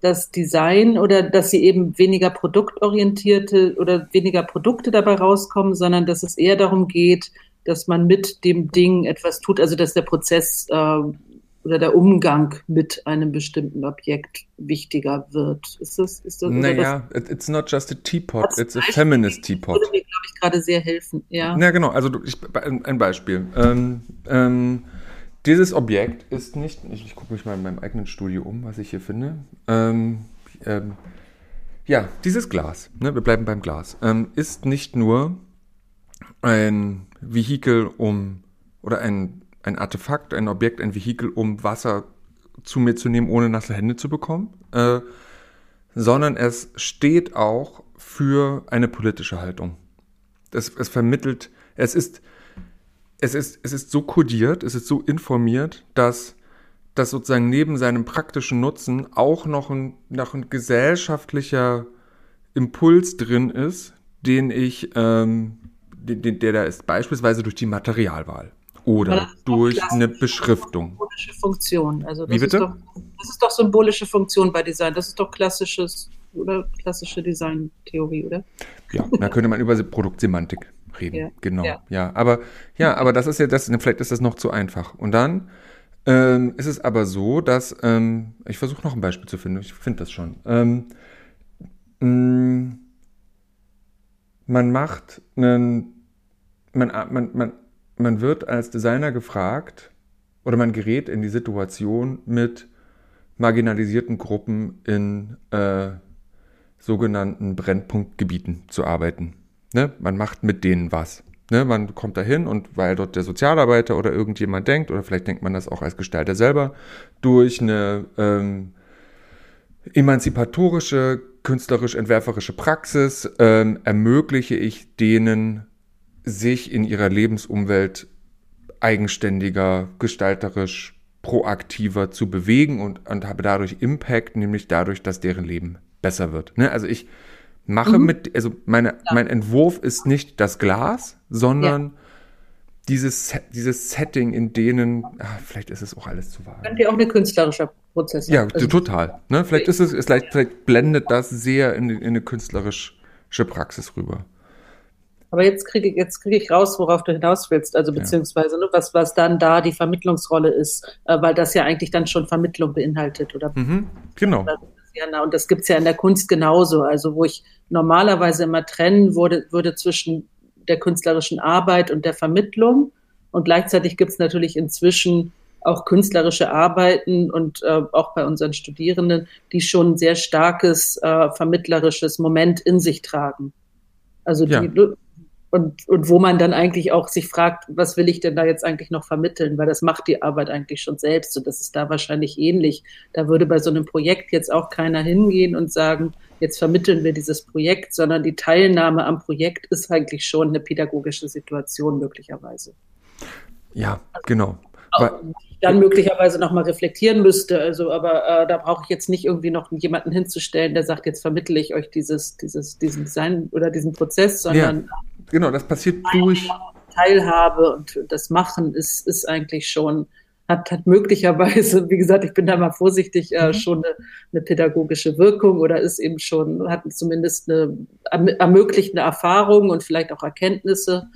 das Design oder dass sie eben weniger produktorientierte oder weniger Produkte dabei rauskommen, sondern dass es eher darum geht, dass man mit dem Ding etwas tut, also dass der Prozess äh, oder der Umgang mit einem bestimmten Objekt wichtiger wird. Ist das, ist das, naja, das, it's not just a teapot, it's a feminist teapot. Das würde mir, glaube ich, gerade sehr helfen. Ja, ja genau, also ich, ein Beispiel. Ähm, ähm, dieses Objekt ist nicht, ich, ich gucke mich mal in meinem eigenen Studio um, was ich hier finde. Ähm, ähm, ja, dieses Glas, ne, wir bleiben beim Glas, ähm, ist nicht nur ein Vehikel um, oder ein, ein Artefakt, ein Objekt, ein Vehikel, um Wasser zu mir zu nehmen, ohne nasse Hände zu bekommen, äh, sondern es steht auch für eine politische Haltung. Es, es vermittelt, es ist, es ist, es ist so kodiert, es ist so informiert, dass das sozusagen neben seinem praktischen Nutzen auch noch ein, noch ein gesellschaftlicher Impuls drin ist, den ich, ähm, der da ist, beispielsweise durch die Materialwahl oder durch eine Beschriftung. Symbolische Funktion. Also das Wie bitte? Ist doch, das ist doch symbolische Funktion bei Design. Das ist doch klassisches oder klassische Designtheorie, oder? Ja, da könnte man über Produktsemantik reden. Ja. Genau. Ja. ja, aber ja, aber das ist ja das. Vielleicht ist das noch zu einfach. Und dann ähm, ist es aber so, dass ähm, ich versuche noch ein Beispiel zu finden. Ich finde das schon. Ähm, mh, man macht einen, man, man, man, man wird als Designer gefragt oder man gerät in die Situation mit marginalisierten Gruppen in äh, sogenannten Brennpunktgebieten zu arbeiten. Ne? Man macht mit denen was. Ne? Man kommt da hin und weil dort der Sozialarbeiter oder irgendjemand denkt, oder vielleicht denkt man das auch als Gestalter selber, durch eine ähm, emanzipatorische, künstlerisch-entwerferische Praxis ähm, ermögliche ich denen, sich in ihrer Lebensumwelt eigenständiger, gestalterisch proaktiver zu bewegen und, und habe dadurch Impact, nämlich dadurch, dass deren Leben besser wird. Ne? Also ich mache mhm. mit, also meine, ja. mein Entwurf ist nicht das Glas, sondern ja. dieses, dieses Setting, in denen, ach, vielleicht ist es auch alles zu wahr. Könnte ja auch ein künstlerischer Prozess sein. Ja, also, total. Ne? Vielleicht ist es, ist vielleicht, vielleicht blendet das sehr in, in eine künstlerische Praxis rüber. Aber jetzt kriege ich, jetzt kriege ich raus, worauf du hinaus willst, also beziehungsweise ne, was, was dann da die Vermittlungsrolle ist, äh, weil das ja eigentlich dann schon Vermittlung beinhaltet, oder? Mhm, genau. Und das gibt es ja in der Kunst genauso, also wo ich normalerweise immer trennen würde, würde zwischen der künstlerischen Arbeit und der Vermittlung, und gleichzeitig gibt es natürlich inzwischen auch künstlerische Arbeiten und äh, auch bei unseren Studierenden, die schon ein sehr starkes äh, vermittlerisches Moment in sich tragen. Also ja. die Und, und wo man dann eigentlich auch sich fragt, was will ich denn da jetzt eigentlich noch vermitteln? Weil das macht die Arbeit eigentlich schon selbst. Und das ist da wahrscheinlich ähnlich. Da würde bei so einem Projekt jetzt auch keiner hingehen und sagen, jetzt vermitteln wir dieses Projekt, sondern die Teilnahme am Projekt ist eigentlich schon eine pädagogische Situation möglicherweise. Ja, genau. Also, ich dann möglicherweise nochmal reflektieren müsste. Also, aber äh, da brauche ich jetzt nicht irgendwie noch jemanden hinzustellen, der sagt, jetzt vermittle ich euch dieses, dieses, diesen Design oder diesen Prozess, sondern... Ja. Genau, das passiert durch Teilhabe und das Machen ist, ist eigentlich schon, hat, hat möglicherweise, wie gesagt, ich bin da mal vorsichtig, äh, mhm. schon eine, eine pädagogische Wirkung oder ist eben schon, hat zumindest eine ermöglichte Erfahrung und vielleicht auch Erkenntnisse,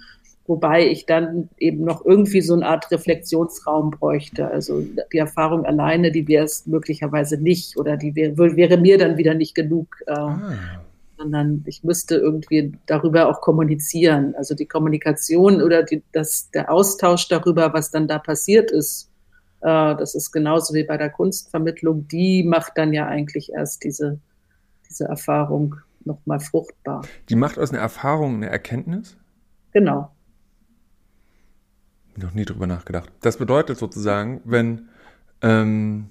wobei ich dann eben noch irgendwie so eine Art Reflexionsraum bräuchte. Also die Erfahrung alleine, die wäre es möglicherweise nicht oder die wär, wäre mir dann wieder nicht genug. Äh, ah. sondern ich müsste irgendwie darüber auch kommunizieren. Also die Kommunikation oder die, das, der Austausch darüber, was dann da passiert ist, äh, das ist genauso wie bei der Kunstvermittlung, die macht dann ja eigentlich erst diese, diese Erfahrung nochmal fruchtbar. Die macht aus einer Erfahrung eine Erkenntnis? Genau. Noch nie drüber nachgedacht. Das bedeutet sozusagen, wenn... Ähm,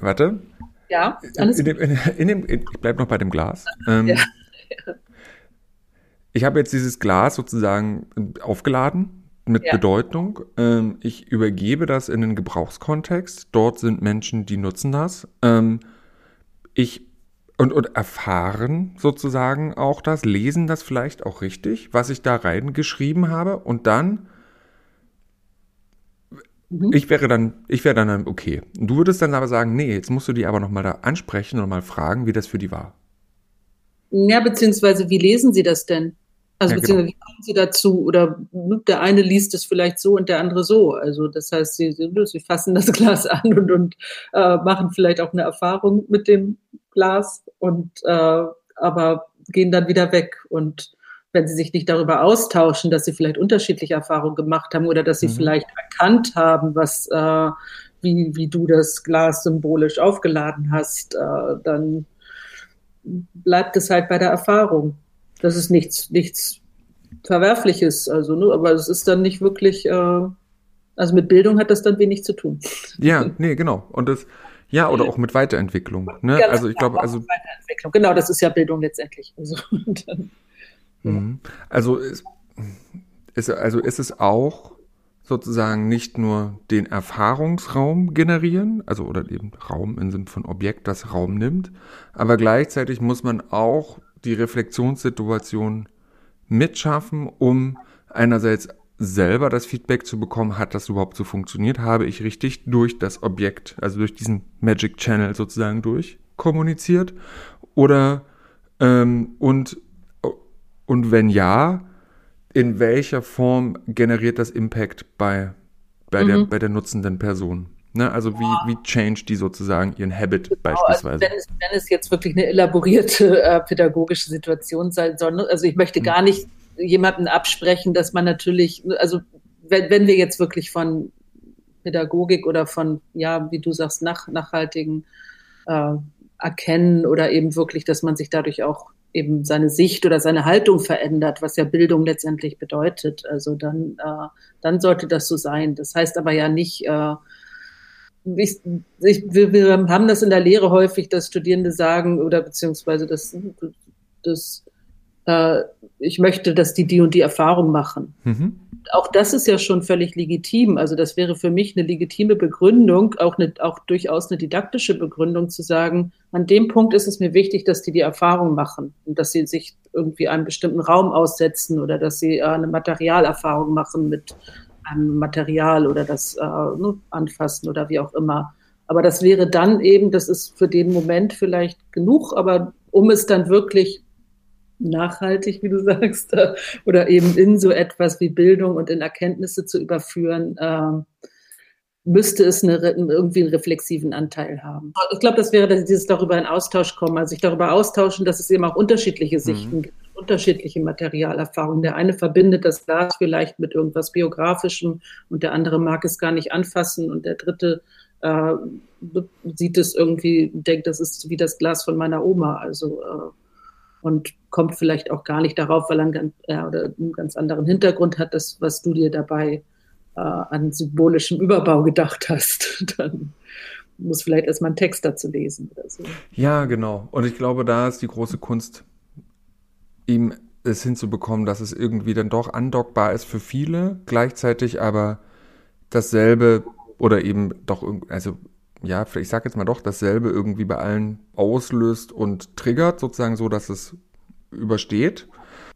warte... Ja, alles in dem, in dem, in, ich bleibe noch bei dem Glas. Ähm, ja. Ich habe jetzt dieses Glas sozusagen aufgeladen mit ja. Bedeutung. Ähm, ich übergebe das in den Gebrauchskontext. Dort sind Menschen, die nutzen das. Ähm, ich und, und erfahren sozusagen auch das, lesen das vielleicht auch richtig, was ich da reingeschrieben habe. Und dann Ich wäre dann, ich wäre dann okay. Du würdest dann aber sagen, nee, jetzt musst du die aber nochmal da ansprechen und mal fragen, wie das für die war. Ja, beziehungsweise wie lesen sie das denn? Also ja, beziehungsweise genau. wie kommen sie dazu? Oder der eine liest es vielleicht so und der andere so. Also das heißt, sie, sie fassen das Glas an und, und äh, machen vielleicht auch eine Erfahrung mit dem Glas und äh, aber gehen dann wieder weg. Und wenn sie sich nicht darüber austauschen, dass sie vielleicht unterschiedliche Erfahrungen gemacht haben oder dass sie mhm. vielleicht erkannt haben, was äh, wie, wie du das Glas symbolisch aufgeladen hast, äh, dann bleibt es halt bei der Erfahrung. Das ist nichts, nichts Verwerfliches, also, ne? Aber es ist dann nicht wirklich, äh, also mit Bildung hat das dann wenig zu tun. Ja, nee, genau. Und das, ja, oder auch mit Weiterentwicklung. Ne? Ja, also ich glaube, also Weiterentwicklung. Genau, das ist ja Bildung letztendlich. Also, und dann, Mhm. Also, ist, ist, also ist es auch sozusagen nicht nur den Erfahrungsraum generieren, also oder eben Raum im Sinne von Objekt, das Raum nimmt, aber gleichzeitig muss man auch die Reflexionssituation mitschaffen, um einerseits selber das Feedback zu bekommen, hat das überhaupt so funktioniert, habe ich richtig durch das Objekt, also durch diesen Magic Channel sozusagen durch kommuniziert oder ähm, und Und wenn ja, in welcher Form generiert das Impact bei, bei, mhm. der, bei der nutzenden Person? Ne, also wie, ja. wie change die sozusagen ihren Habit genau, beispielsweise? Also wenn, es, wenn es jetzt wirklich eine elaborierte äh, pädagogische Situation sein soll, also ich möchte gar nicht jemanden absprechen, dass man natürlich, also wenn, wenn wir jetzt wirklich von Pädagogik oder von, ja, wie du sagst, nach, nachhaltigen äh, Erkennen oder eben wirklich, dass man sich dadurch auch eben seine Sicht oder seine Haltung verändert, was ja Bildung letztendlich bedeutet, also dann, äh, dann sollte das so sein. Das heißt aber ja nicht, äh, Ich, ich, wir, wir haben das in der Lehre häufig, dass Studierende sagen oder beziehungsweise, dass, dass äh, ich möchte, dass die die und die Erfahrung machen. Mhm. Auch das ist ja schon völlig legitim. Also das wäre für mich eine legitime Begründung, auch, eine, auch durchaus eine didaktische Begründung zu sagen, an dem Punkt ist es mir wichtig, dass die die Erfahrung machen und dass sie sich irgendwie einem bestimmten Raum aussetzen oder dass sie äh, eine Materialerfahrung machen mit Material oder das äh, ne, anfassen oder wie auch immer. Aber das wäre dann eben, das ist für den Moment vielleicht genug, aber um es dann wirklich nachhaltig, wie du sagst, äh, oder eben in so etwas wie Bildung und in Erkenntnisse zu überführen, äh, müsste es eine, irgendwie einen reflexiven Anteil haben. Ich glaube, das wäre dieses darüber in Austausch kommen, also sich darüber austauschen, dass es eben auch unterschiedliche Sichten mhm. gibt. Unterschiedliche Materialerfahrungen. Der eine verbindet das Glas vielleicht mit irgendwas Biografischem und der andere mag es gar nicht anfassen und der dritte äh, sieht es irgendwie, denkt, das ist wie das Glas von meiner Oma, also äh, und kommt vielleicht auch gar nicht darauf, weil er einen, äh, oder einen ganz anderen Hintergrund hat, das, was du dir dabei äh, an symbolischem Überbau gedacht hast. Dann muss vielleicht erstmal einen Text dazu lesen oder so. Ja, genau. Und ich glaube, da ist die große Kunst, ihm es hinzubekommen, dass es irgendwie dann doch andockbar ist für viele, gleichzeitig aber dasselbe oder eben doch, also ja, ich sag jetzt mal doch, dasselbe irgendwie bei allen auslöst und triggert, sozusagen so, dass es übersteht.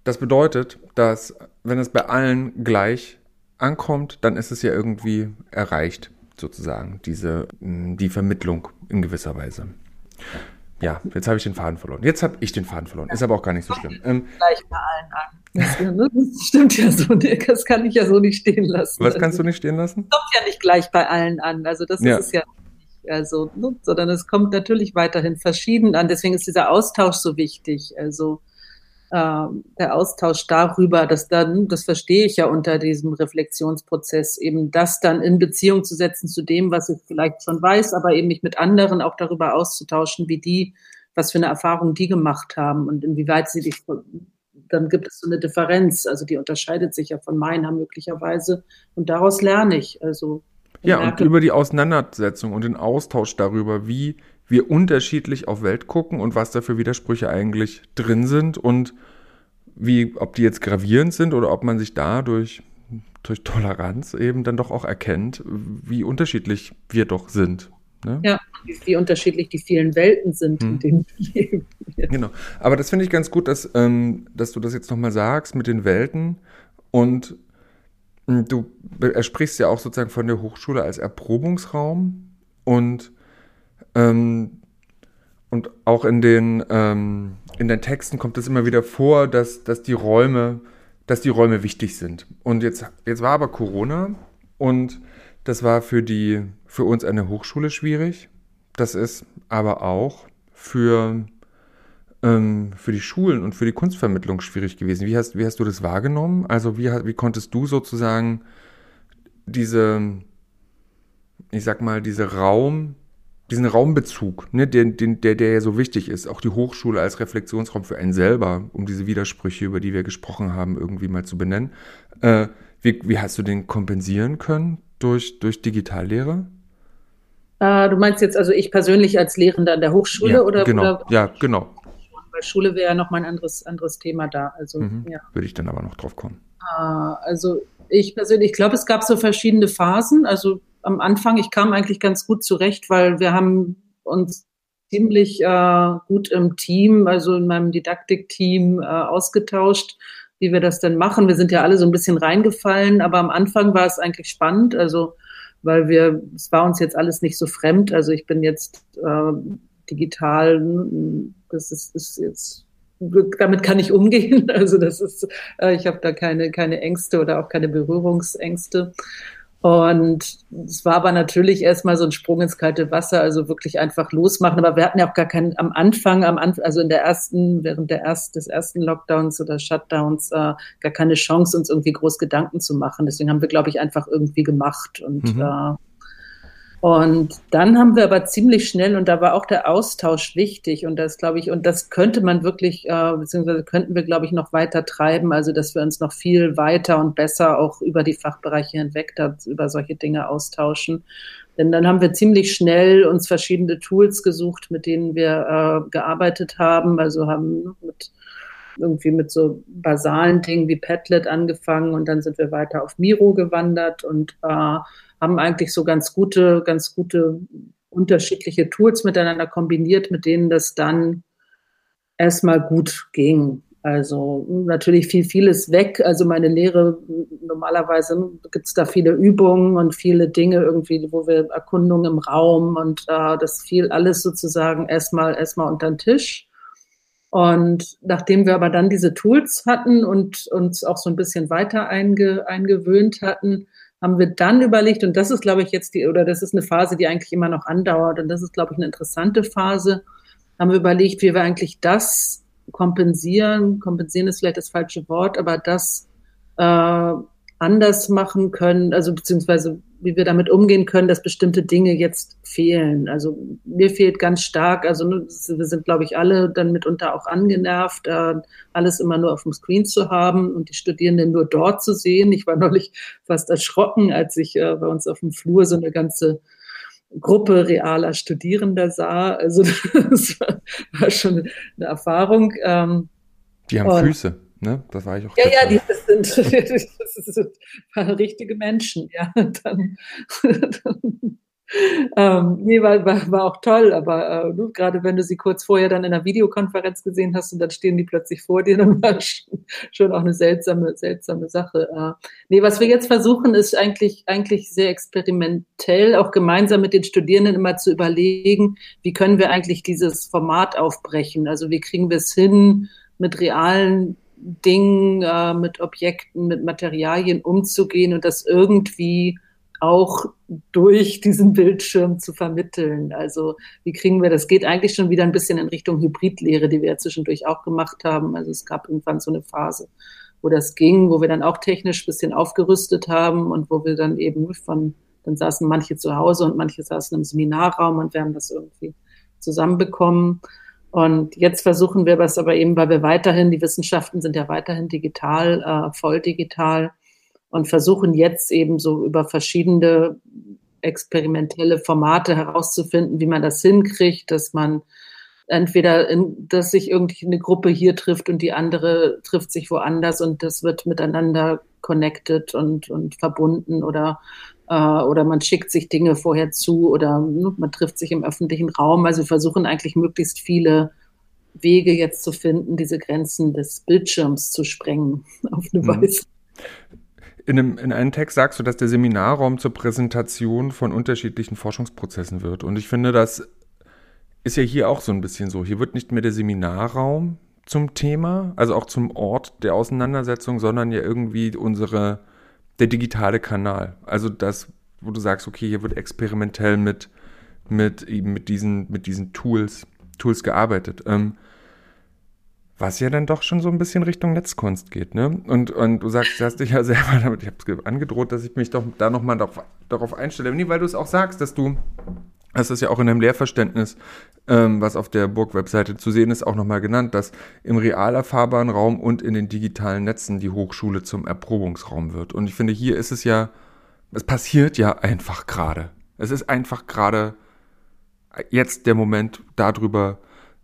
Das bedeutet, dass wenn es bei allen gleich ankommt, dann ist es ja irgendwie erreicht, sozusagen, diese, die Vermittlung in gewisser Weise. Ja, jetzt habe ich den Faden verloren. Jetzt habe ich den Faden verloren. Ist aber auch gar nicht so schlimm. Ähm, Gleich bei allen an. Das stimmt ja so. Das kann ich ja so nicht stehen lassen. Was kannst du nicht stehen lassen? Das kommt ja nicht gleich bei allen an. Also das ja. ist es ja nicht. Also, sondern es kommt natürlich weiterhin verschieden an. Deswegen ist dieser Austausch so wichtig. Also ähm, der Austausch darüber, dass dann, das verstehe ich ja unter diesem Reflexionsprozess, eben das dann in Beziehung zu setzen zu dem, was ich vielleicht schon weiß, aber eben mich mit anderen auch darüber auszutauschen, wie die, was für eine Erfahrung die gemacht haben und inwieweit sie die, dann gibt es so eine Differenz, also die unterscheidet sich ja von meiner möglicherweise und daraus lerne ich. Also ja, und über die Auseinandersetzung und den Austausch darüber, wie wir unterschiedlich auf Welt gucken und was da für Widersprüche eigentlich drin sind und wie, ob die jetzt gravierend sind oder ob man sich da durch, durch Toleranz eben dann doch auch erkennt, wie unterschiedlich wir doch sind. Ne? Ja, wie, wie unterschiedlich die vielen Welten sind, hm. in denen wir leben. Genau, aber das finde ich ganz gut, dass, ähm, dass du das jetzt nochmal sagst mit den Welten und ähm, du sprichst ja auch sozusagen von der Hochschule als Erprobungsraum und Ähm, und auch in den, ähm, in den Texten kommt es immer wieder vor, dass, dass, die Räume, dass die Räume wichtig sind. Und jetzt, jetzt war aber Corona und das war für, die, für uns an der Hochschule schwierig. Das ist aber auch für, ähm, für die Schulen und für die Kunstvermittlung schwierig gewesen. Wie hast, wie hast du das wahrgenommen? Also wie, wie konntest du sozusagen diese, ich sag mal, diese Raum... diesen Raumbezug, ne, den, den, der, der ja so wichtig ist, auch die Hochschule als Reflexionsraum für einen selber, um diese Widersprüche, über die wir gesprochen haben, irgendwie mal zu benennen. Äh, wie, wie hast du den kompensieren können durch, durch Digitallehre? Äh, du meinst jetzt also ich persönlich als Lehrende an der Hochschule? Ja, oder, genau. Oder, ja, genau. Weil Schule wäre ja nochmal ein anderes, anderes Thema da. Also, mhm, ja. Würde ich dann aber noch drauf kommen. Äh, also ich persönlich, ich glaube, es gab so verschiedene Phasen, also am Anfang, ich kam eigentlich ganz gut zurecht, weil wir haben uns ziemlich äh, gut im Team, also in meinem Didaktikteam äh, ausgetauscht, wie wir das denn machen. Wir sind ja alle so ein bisschen reingefallen, aber am Anfang war es eigentlich spannend, also weil wir, es war uns jetzt alles nicht so fremd. Also ich bin jetzt äh, digital, das ist, ist jetzt damit kann ich umgehen. Also das ist, ich habe da keine, keine Ängste oder auch keine Berührungsängste. Und es war aber natürlich erstmal so ein Sprung ins kalte Wasser, also wirklich einfach losmachen. Aber wir hatten ja auch gar keinen, am Anfang, am Anfang, also in der ersten, während der erst, des ersten Lockdowns oder Shutdowns, äh, gar keine Chance, uns irgendwie groß Gedanken zu machen. Deswegen haben wir, glaube ich, einfach irgendwie gemacht. Und, mhm. äh, und dann haben wir aber ziemlich schnell, und da war auch der Austausch wichtig, und das, glaube ich, und das könnte man wirklich, äh, beziehungsweise könnten wir, glaube ich, noch weiter treiben, also dass wir uns noch viel weiter und besser auch über die Fachbereiche hinweg da, über solche Dinge austauschen. Denn dann haben wir ziemlich schnell uns verschiedene Tools gesucht, mit denen wir äh, gearbeitet haben, also haben mit irgendwie mit so basalen Dingen wie Padlet angefangen und dann sind wir weiter auf Miro gewandert und äh, haben eigentlich so ganz gute, ganz gute unterschiedliche Tools miteinander kombiniert, mit denen das dann erstmal gut ging. Also natürlich viel, vieles weg. Also meine Lehre, normalerweise gibt es da viele Übungen und viele Dinge irgendwie, wo wir Erkundungen im Raum und äh, das fiel alles sozusagen erstmal, erstmal unter den Tisch. Und nachdem wir aber dann diese Tools hatten und uns auch so ein bisschen weiter einge, eingewöhnt hatten, haben wir dann überlegt, und das ist, glaube ich, jetzt die, oder das ist eine Phase, die eigentlich immer noch andauert, und das ist, glaube ich, eine interessante Phase, haben wir überlegt, wie wir eigentlich das kompensieren, kompensieren ist vielleicht das falsche Wort, aber das äh, anders machen können, also beziehungsweise wie wir damit umgehen können, dass bestimmte Dinge jetzt fehlen. Also mir fehlt ganz stark, also wir sind, glaube ich, alle dann mitunter auch angenervt, alles immer nur auf dem Screen zu haben und die Studierenden nur dort zu sehen. Ich war neulich fast erschrocken, als ich bei uns auf dem Flur so eine ganze Gruppe realer Studierender sah. Also das war schon eine Erfahrung. Die haben und Füße. Ne? Das war ich auch. Ja, ja, die, das, sind, das sind richtige Menschen. Ja, dann, dann, ähm, nee, war, war, war auch toll, aber äh, gerade wenn du sie kurz vorher dann in einer Videokonferenz gesehen hast und dann stehen die plötzlich vor dir, dann war schon, schon auch eine seltsame, seltsame Sache. Äh, nee, was wir jetzt versuchen, ist eigentlich, eigentlich sehr experimentell, auch gemeinsam mit den Studierenden immer zu überlegen, wie können wir eigentlich dieses Format aufbrechen? Also wie kriegen wir es hin, mit realen Dingen, äh, mit Objekten, mit Materialien umzugehen und das irgendwie auch durch diesen Bildschirm zu vermitteln. Also wie kriegen wir das? Geht eigentlich schon wieder ein bisschen in Richtung Hybridlehre, die wir ja zwischendurch auch gemacht haben. Also es gab irgendwann so eine Phase, wo das ging, wo wir dann auch technisch ein bisschen aufgerüstet haben und wo wir dann eben von, dann saßen manche zu Hause und manche saßen im Seminarraum und wir haben das irgendwie zusammenbekommen. Und jetzt versuchen wir das aber eben, weil wir weiterhin, die Wissenschaften sind ja weiterhin digital, äh, voll digital und versuchen jetzt eben so über verschiedene experimentelle Formate herauszufinden, wie man das hinkriegt, dass man entweder, in, dass sich irgendwie eine Gruppe hier trifft und die andere trifft sich woanders und das wird miteinander connected und, und verbunden oder oder man schickt sich Dinge vorher zu oder man trifft sich im öffentlichen Raum. Also wir versuchen eigentlich möglichst viele Wege jetzt zu finden, diese Grenzen des Bildschirms zu sprengen auf eine Weise. In einem, in einem Text sagst du, dass der Seminarraum zur Präsentation von unterschiedlichen Forschungsprozessen wird. Und ich finde, das ist ja hier auch so ein bisschen so. Hier wird nicht mehr der Seminarraum zum Thema, also auch zum Ort der Auseinandersetzung, sondern ja irgendwie unsere der digitale Kanal, also das, wo du sagst, okay, hier wird experimentell mit, mit, eben mit, diesen, mit diesen Tools, Tools gearbeitet, ähm, was ja dann doch schon so ein bisschen Richtung Netzkunst geht, ne? Und, und du sagst, du hast dich ja selber damit, ich habe angedroht, dass ich mich doch da nochmal darauf, darauf einstelle, nee, weil du es auch sagst, dass du, das ist ja auch in deinem Lehrverständnis, ähm, was auf der Burg-Webseite zu sehen ist, auch nochmal genannt, dass im real erfahrbaren Raum und in den digitalen Netzen die Hochschule zum Erprobungsraum wird. Und ich finde, hier ist es ja, es passiert ja einfach gerade. Es ist einfach gerade jetzt der Moment, darüber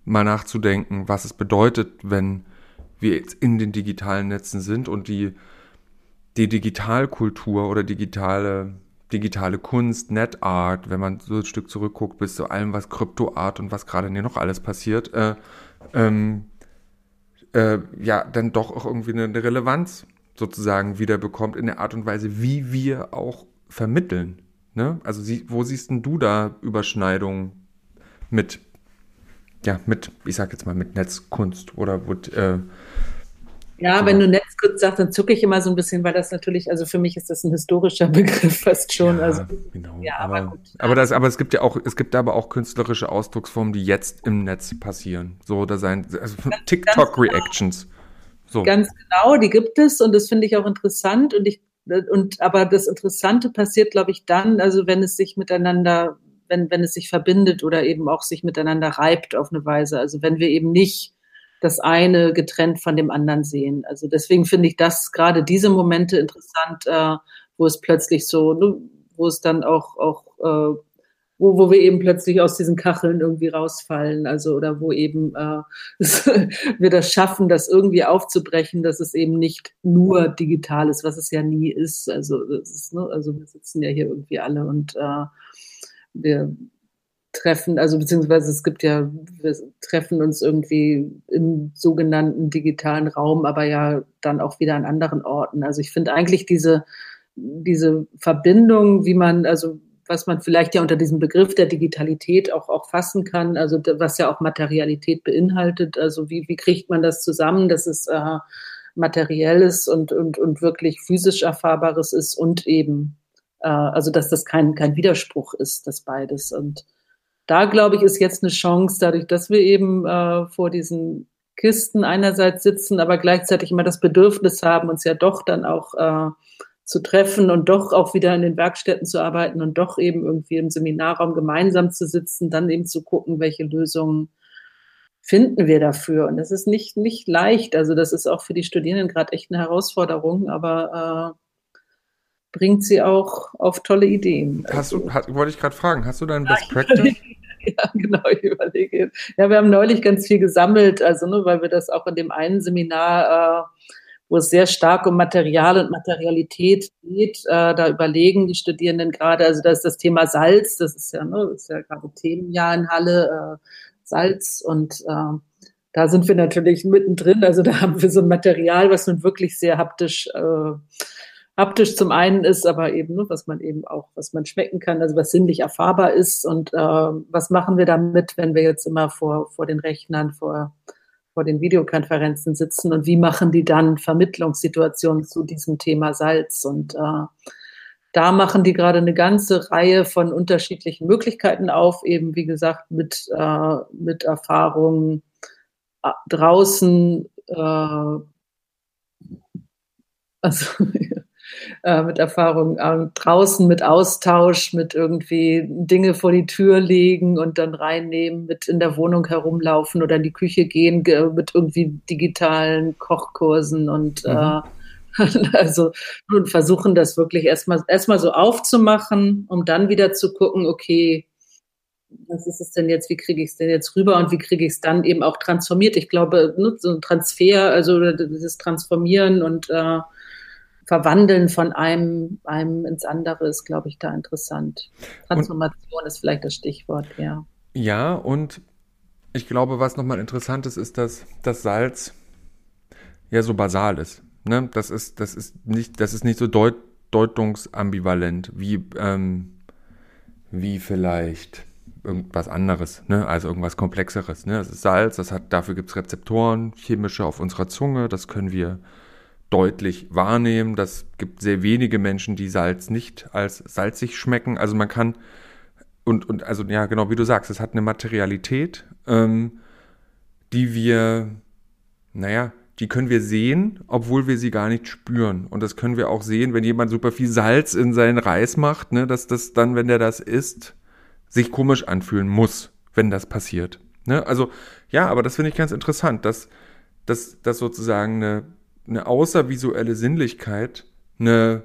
mal nachzudenken, was es bedeutet, wenn wir jetzt in den digitalen Netzen sind und die, die Digitalkultur oder digitale digitale Kunst, NetArt, wenn man so ein Stück zurückguckt, bis zu allem, was Kryptoart und was gerade noch alles passiert, äh, ähm, äh, ja, dann doch auch irgendwie eine, eine Relevanz sozusagen wiederbekommt in der Art und Weise, wie wir auch vermitteln. Ne? Also sie, wo siehst denn du da Überschneidungen mit? ja, mit, ich sag jetzt mal, mit Netzkunst oder mit, äh, ja, wenn du Netzkunst sagst, dann zucke ich immer so ein bisschen, weil das natürlich, also für mich ist das ein historischer Begriff fast schon. Ja, also, genau. Ja, aber, aber, gut. Aber, das, aber es gibt ja auch, es gibt aber auch künstlerische Ausdrucksformen, die jetzt im Netz passieren. So, da sein, also TikTok-Reactions. So. Ganz genau, die gibt es und das finde ich auch interessant. Und ich, und, aber das Interessante passiert, glaube ich, dann, also wenn es sich miteinander, wenn, wenn es sich verbindet oder eben auch sich miteinander reibt auf eine Weise. Also wenn wir eben nicht das eine getrennt von dem anderen sehen. Also deswegen finde ich das gerade diese Momente interessant, äh, wo es plötzlich so, ne, wo es dann auch, auch äh, wo, wo wir eben plötzlich aus diesen Kacheln irgendwie rausfallen, also oder wo eben äh, wir das schaffen, das irgendwie aufzubrechen, dass es eben nicht nur digital ist, was es ja nie ist. Also das ist, ne, also wir sitzen ja hier irgendwie alle und äh, wir treffen, also beziehungsweise es gibt ja, wir treffen uns irgendwie im sogenannten digitalen Raum, aber ja dann auch wieder an anderen Orten. Also ich finde eigentlich diese, diese Verbindung, wie man, also was man vielleicht ja unter diesem Begriff der Digitalität auch, auch fassen kann, also was ja auch Materialität beinhaltet, also wie, wie kriegt man das zusammen, dass es äh, materielles und, und, und wirklich physisch erfahrbares ist und eben, äh, also dass das kein, kein Widerspruch ist, das beides. Und da, glaube ich, ist jetzt eine Chance, dadurch, dass wir eben äh, vor diesen Kisten einerseits sitzen, aber gleichzeitig immer das Bedürfnis haben, uns ja doch dann auch äh, zu treffen und doch auch wieder in den Werkstätten zu arbeiten und doch eben irgendwie im Seminarraum gemeinsam zu sitzen, dann eben zu gucken, welche Lösungen finden wir dafür. Und das ist nicht, nicht leicht. Also das ist auch für die Studierenden gerade echt eine Herausforderung, aber äh, bringt sie auch auf tolle Ideen. Hast du, hast, wollte ich gerade fragen, hast du dein Best Practice? Ja, genau, ich überlege. Ja, wir haben neulich ganz viel gesammelt, also ne, weil wir das auch in dem einen Seminar, äh, wo es sehr stark um Material und Materialität geht, äh, da überlegen die Studierenden gerade, also da ist das Thema Salz, das ist ja, ne, das ist ja gerade Themenjahr in Halle, äh, Salz und äh, da sind wir natürlich mittendrin, also da haben wir so ein Material, was nun wirklich sehr haptisch äh, haptisch zum einen ist, aber eben, ne, was man eben auch, was man schmecken kann, also was sinnlich erfahrbar ist und äh, was machen wir damit, wenn wir jetzt immer vor, vor den Rechnern, vor, vor den Videokonferenzen sitzen und wie machen die dann Vermittlungssituationen zu diesem Thema Salz und äh, da machen die gerade eine ganze Reihe von unterschiedlichen Möglichkeiten auf, eben wie gesagt mit, äh, mit Erfahrungen äh, draußen, äh, also Äh, mit Erfahrung äh, draußen, mit Austausch, mit irgendwie Dinge vor die Tür legen und dann reinnehmen, mit in der Wohnung herumlaufen oder in die Küche gehen, ge- mit irgendwie digitalen Kochkursen und äh, also und versuchen das wirklich erstmal erstmal so aufzumachen, um dann wieder zu gucken, okay, was ist es denn jetzt, wie kriege ich es denn jetzt rüber und wie kriege ich es dann eben auch transformiert? Ich glaube, ne, so ein Transfer, also dieses Transformieren und äh, Verwandeln von einem, einem ins andere ist, glaube ich, da interessant. Transformation und, ist vielleicht das Stichwort, ja. Ja, und ich glaube, was nochmal interessant ist, ist, dass das Salz ja so basal ist. Ne? Das ist, das ist nicht, das ist nicht so deut, deutungsambivalent wie, ähm, wie vielleicht irgendwas anderes, ne? Also irgendwas Komplexeres. Ne? Das ist Salz, das hat, dafür gibt es Rezeptoren, chemische auf unserer Zunge, das können wir deutlich wahrnehmen. Das gibt sehr wenige Menschen, die Salz nicht als salzig schmecken. Also man kann, und, und also ja, genau wie du sagst, es hat eine Materialität, ähm, die wir, naja, die können wir sehen, obwohl wir sie gar nicht spüren. Und das können wir auch sehen, wenn jemand super viel Salz in seinen Reis macht, ne, dass das dann, wenn der das isst, sich komisch anfühlen muss, wenn das passiert. Ne? Also ja, aber das finde ich ganz interessant, dass das sozusagen eine eine außervisuelle Sinnlichkeit eine,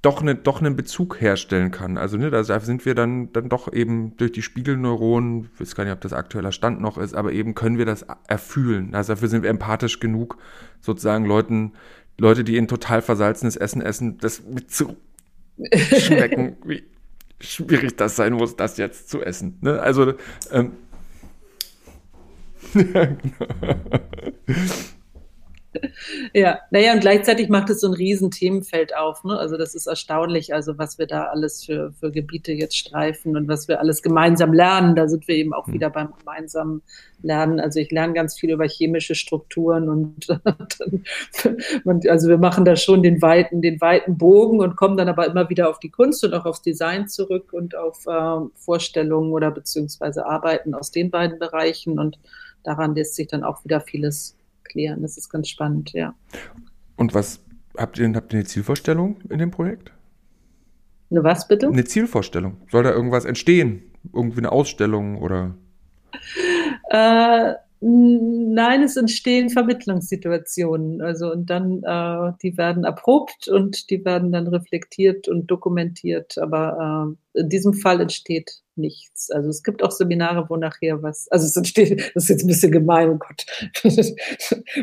doch, eine, doch einen Bezug herstellen kann. Also ne, da sind wir dann, dann doch eben durch die Spiegelneuronen, ich weiß gar nicht, ob das aktueller Stand noch ist, aber eben können wir das erfühlen. Also dafür sind wir empathisch genug, sozusagen Leuten, Leute, die ein total versalzenes Essen essen, das mit zu schmecken, wie schwierig das sein muss, das jetzt zu essen. Ne? Also ähm, ja, genau. Ja, naja, und gleichzeitig macht es so ein riesen Themenfeld auf, ne? Also das ist erstaunlich, also was wir da alles für, für Gebiete jetzt streifen und was wir alles gemeinsam lernen. Da sind wir eben auch wieder beim gemeinsamen Lernen. Also ich lerne ganz viel über chemische Strukturen und, und also wir machen da schon den weiten, den weiten Bogen und kommen dann aber immer wieder auf die Kunst und auch aufs Design zurück und auf äh, Vorstellungen oder beziehungsweise Arbeiten aus den beiden Bereichen, und daran lässt sich dann auch wieder vieles klären. Das ist ganz spannend, ja. Und was habt ihr denn, habt ihr eine Zielvorstellung in dem Projekt? Eine was bitte? Eine Zielvorstellung. Soll da irgendwas entstehen? Irgendwie eine Ausstellung oder? Äh, nein, es entstehen Vermittlungssituationen. Also und dann, äh, die werden erprobt und die werden dann reflektiert und dokumentiert. Aber äh, in diesem Fall entsteht nichts. Also es gibt auch Seminare, wo nachher was, also es entsteht, das ist jetzt ein bisschen gemein, oh Gott,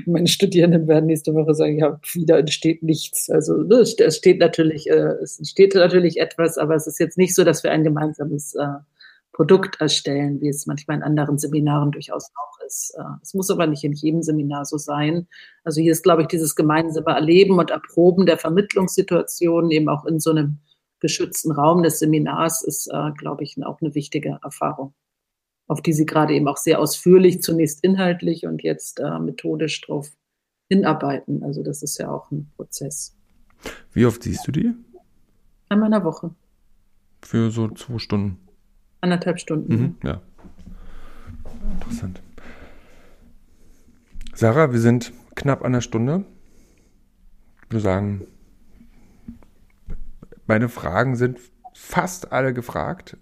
meine Studierenden werden nächste Woche sagen, ja, wieder entsteht nichts. Also es entsteht natürlich, es entsteht natürlich etwas, aber es ist jetzt nicht so, dass wir ein gemeinsames Produkt erstellen, wie es manchmal in anderen Seminaren durchaus auch ist. Es muss aber nicht in jedem Seminar so sein. Also hier ist, glaube ich, dieses gemeinsame Erleben und Erproben der Vermittlungssituation eben auch in so einem geschützten Raum des Seminars ist, äh, glaube ich, auch eine wichtige Erfahrung, auf die Sie gerade eben auch sehr ausführlich, zunächst inhaltlich und jetzt äh, methodisch drauf hinarbeiten. Also das ist ja auch ein Prozess. Wie oft siehst du die? Einmal in der Woche. Für so zwei Stunden? Anderthalb Stunden. Mhm, ja. Interessant. Sarah, wir sind knapp an der Stunde. Ich würde sagen, meine Fragen sind fast alle gefragt.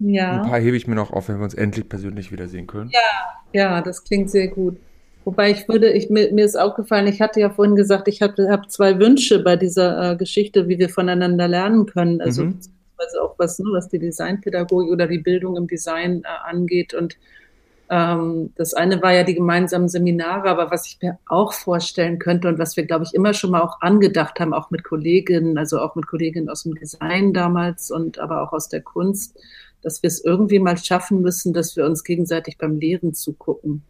Ja. Ein paar hebe ich mir noch auf, wenn wir uns endlich persönlich wiedersehen können. Ja, ja, das klingt sehr gut. Wobei ich würde, ich, mir, mir ist aufgefallen, ich hatte ja vorhin gesagt, ich habe hab zwei Wünsche bei dieser äh, Geschichte, wie wir voneinander lernen können. Also mhm. beziehungsweise auch was, ne, was die Designpädagogik oder die Bildung im Design äh, angeht. Und ähm, das eine war ja die gemeinsamen Seminare, aber was ich mir auch vorstellen könnte und was wir, glaube ich, immer schon mal auch angedacht haben, auch mit Kolleginnen, also auch mit Kolleginnen aus dem Design damals und aber auch aus der Kunst, dass wir es irgendwie mal schaffen müssen, dass wir uns gegenseitig beim Lehren zugucken.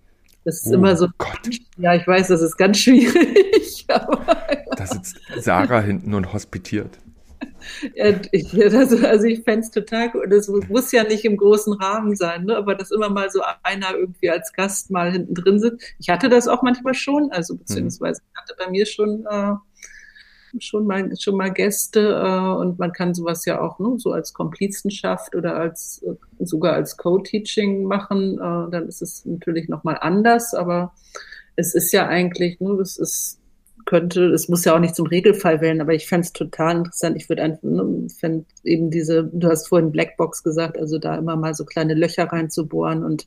Das ist oh immer so, Gott. Ja, ich weiß, das ist ganz schwierig. Aber da sitzt Sarah hinten und hospitiert. Ja, ich, also, also ich fände es total gut, das muss ja nicht im großen Rahmen sein, ne? Aber dass immer mal so einer irgendwie als Gast mal hinten drin sitzt. Ich hatte das auch manchmal schon, also beziehungsweise ich hatte bei mir schon, äh, schon, mal, schon mal Gäste äh, und man kann sowas ja auch, ne, so als Komplizenschaft oder als äh, sogar als Co-Teaching machen, äh, dann ist es natürlich nochmal anders, aber es ist ja eigentlich, ne, das ist könnte, es muss ja auch nicht zum Regelfall werden, aber ich fände es total interessant. Ich würde einfach, ne, fänd eben diese, du hast vorhin Blackbox gesagt, also da immer mal so kleine Löcher reinzubohren und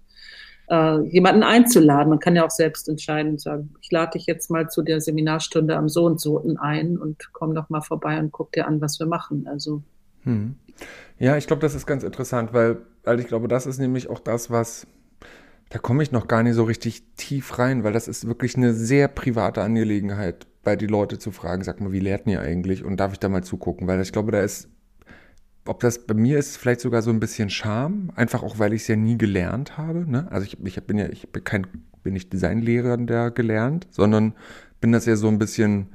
äh, jemanden einzuladen. Man kann ja auch selbst entscheiden und sagen, ich lade dich jetzt mal zu der Seminarstunde am So und So ein und komm doch mal vorbei und guck dir an, was wir machen. Also hm. Ja, ich glaube, das ist ganz interessant, weil, weil ich glaube, das ist nämlich auch das, was da komme ich noch gar nicht so richtig tief rein, weil das ist wirklich eine sehr private Angelegenheit, bei die Leute zu fragen, sag mal, wie lehrt ihr eigentlich und darf ich da mal zugucken, weil ich glaube, da ist, ob das bei mir ist, vielleicht sogar so ein bisschen Scham, einfach auch, weil ich es ja nie gelernt habe, ne? Also ich, ich bin ja, ich bin kein, bin nicht Designlehrer, der gelernt, sondern bin das ja so ein bisschen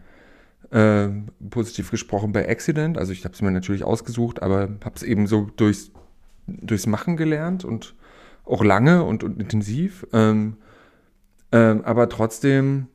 äh, positiv gesprochen bei Accident, also ich habe es mir natürlich ausgesucht, aber habe es eben so durchs, durchs Machen gelernt und auch lange und, und intensiv, ähm, ähm, aber trotzdem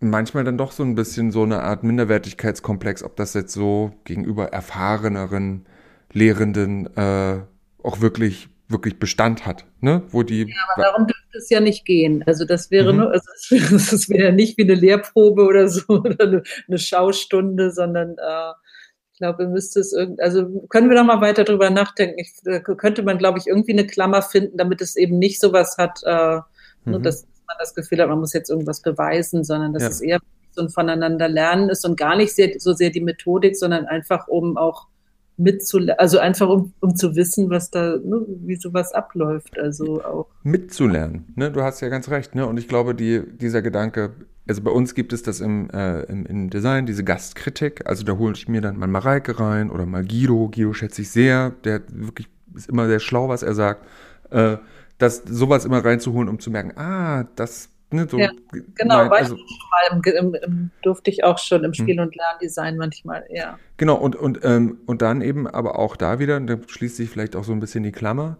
manchmal dann doch so ein bisschen so eine Art Minderwertigkeitskomplex, ob das jetzt so gegenüber erfahreneren Lehrenden äh, auch wirklich, wirklich Bestand hat, ne? Wo die ja, aber darum dürfte es ja nicht gehen. Also das wäre mhm. nur, also das wäre, das wäre nicht wie eine Lehrprobe oder so oder eine, eine Schaustunde, sondern äh, ich glaube, müsste es irgendwie, also können wir noch mal weiter drüber nachdenken. Ich, da könnte man, glaube ich, irgendwie eine Klammer finden, damit es eben nicht sowas hat, äh, mhm. nur dass man das Gefühl hat, man muss jetzt irgendwas beweisen, sondern dass ja. es eher so ein voneinander Lernen ist und gar nicht sehr, so sehr die Methodik, sondern einfach um auch mitzulernen, also einfach um, um zu wissen, was da, ne, wie sowas abläuft, also auch. Mitzulernen, ne? Du hast ja ganz recht, ne? Und ich glaube, die, dieser Gedanke, also bei uns gibt es das im, äh, im, im Design, diese Gastkritik, also da hole ich mir dann mal Mareike rein oder mal Guido, Guido schätze ich sehr, der wirklich ist immer sehr schlau, was er sagt, äh, das sowas immer reinzuholen, um zu merken, ah, das Ne, so, ja, genau, nein, also, ich schon mal, im, im, durfte ich auch schon im Spiel- und Lerndesign manchmal, ja. Genau, und, und, ähm, und dann eben aber auch da wieder, da schließt sich vielleicht auch so ein bisschen die Klammer,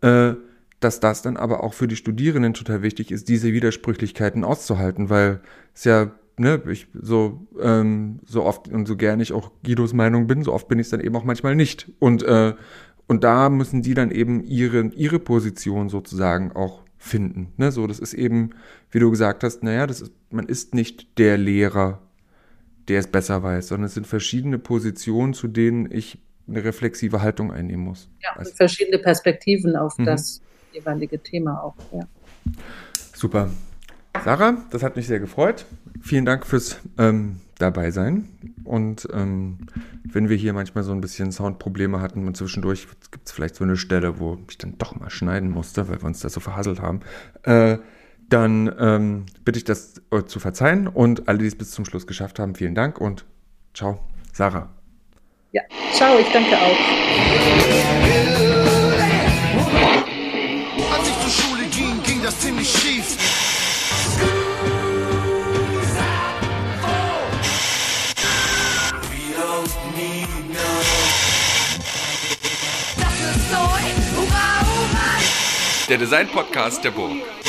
äh, dass das dann aber auch für die Studierenden total wichtig ist, diese Widersprüchlichkeiten auszuhalten, weil es ja, ne, ich so, ähm, so oft und so gern ich auch Guidos Meinung bin, so oft bin ich es dann eben auch manchmal nicht. Und, äh, und da müssen die dann eben ihre, ihre Position sozusagen auch finden. Ne? So, das ist eben, wie du gesagt hast, naja, das ist, man ist nicht der Lehrer, der es besser weiß, sondern es sind verschiedene Positionen, zu denen ich eine reflexive Haltung einnehmen muss. Ja, also verschiedene Perspektiven auf mhm. das jeweilige Thema auch. Ja. Super. Sarah, das hat mich sehr gefreut. Vielen Dank fürs ähm, dabei sein. Und ähm, wenn wir hier manchmal so ein bisschen Soundprobleme hatten und zwischendurch gibt es vielleicht so eine Stelle, wo ich dann doch mal schneiden musste, weil wir uns da so verhasselt haben, äh, dann ähm, bitte ich das äh, zu verzeihen. Und alle, die es bis zum Schluss geschafft haben, vielen Dank und ciao, Sarah. Ja, ciao, ich danke auch. Als ich zur Schule ging, ging das ziemlich schief. Der Design-Podcast der Burg.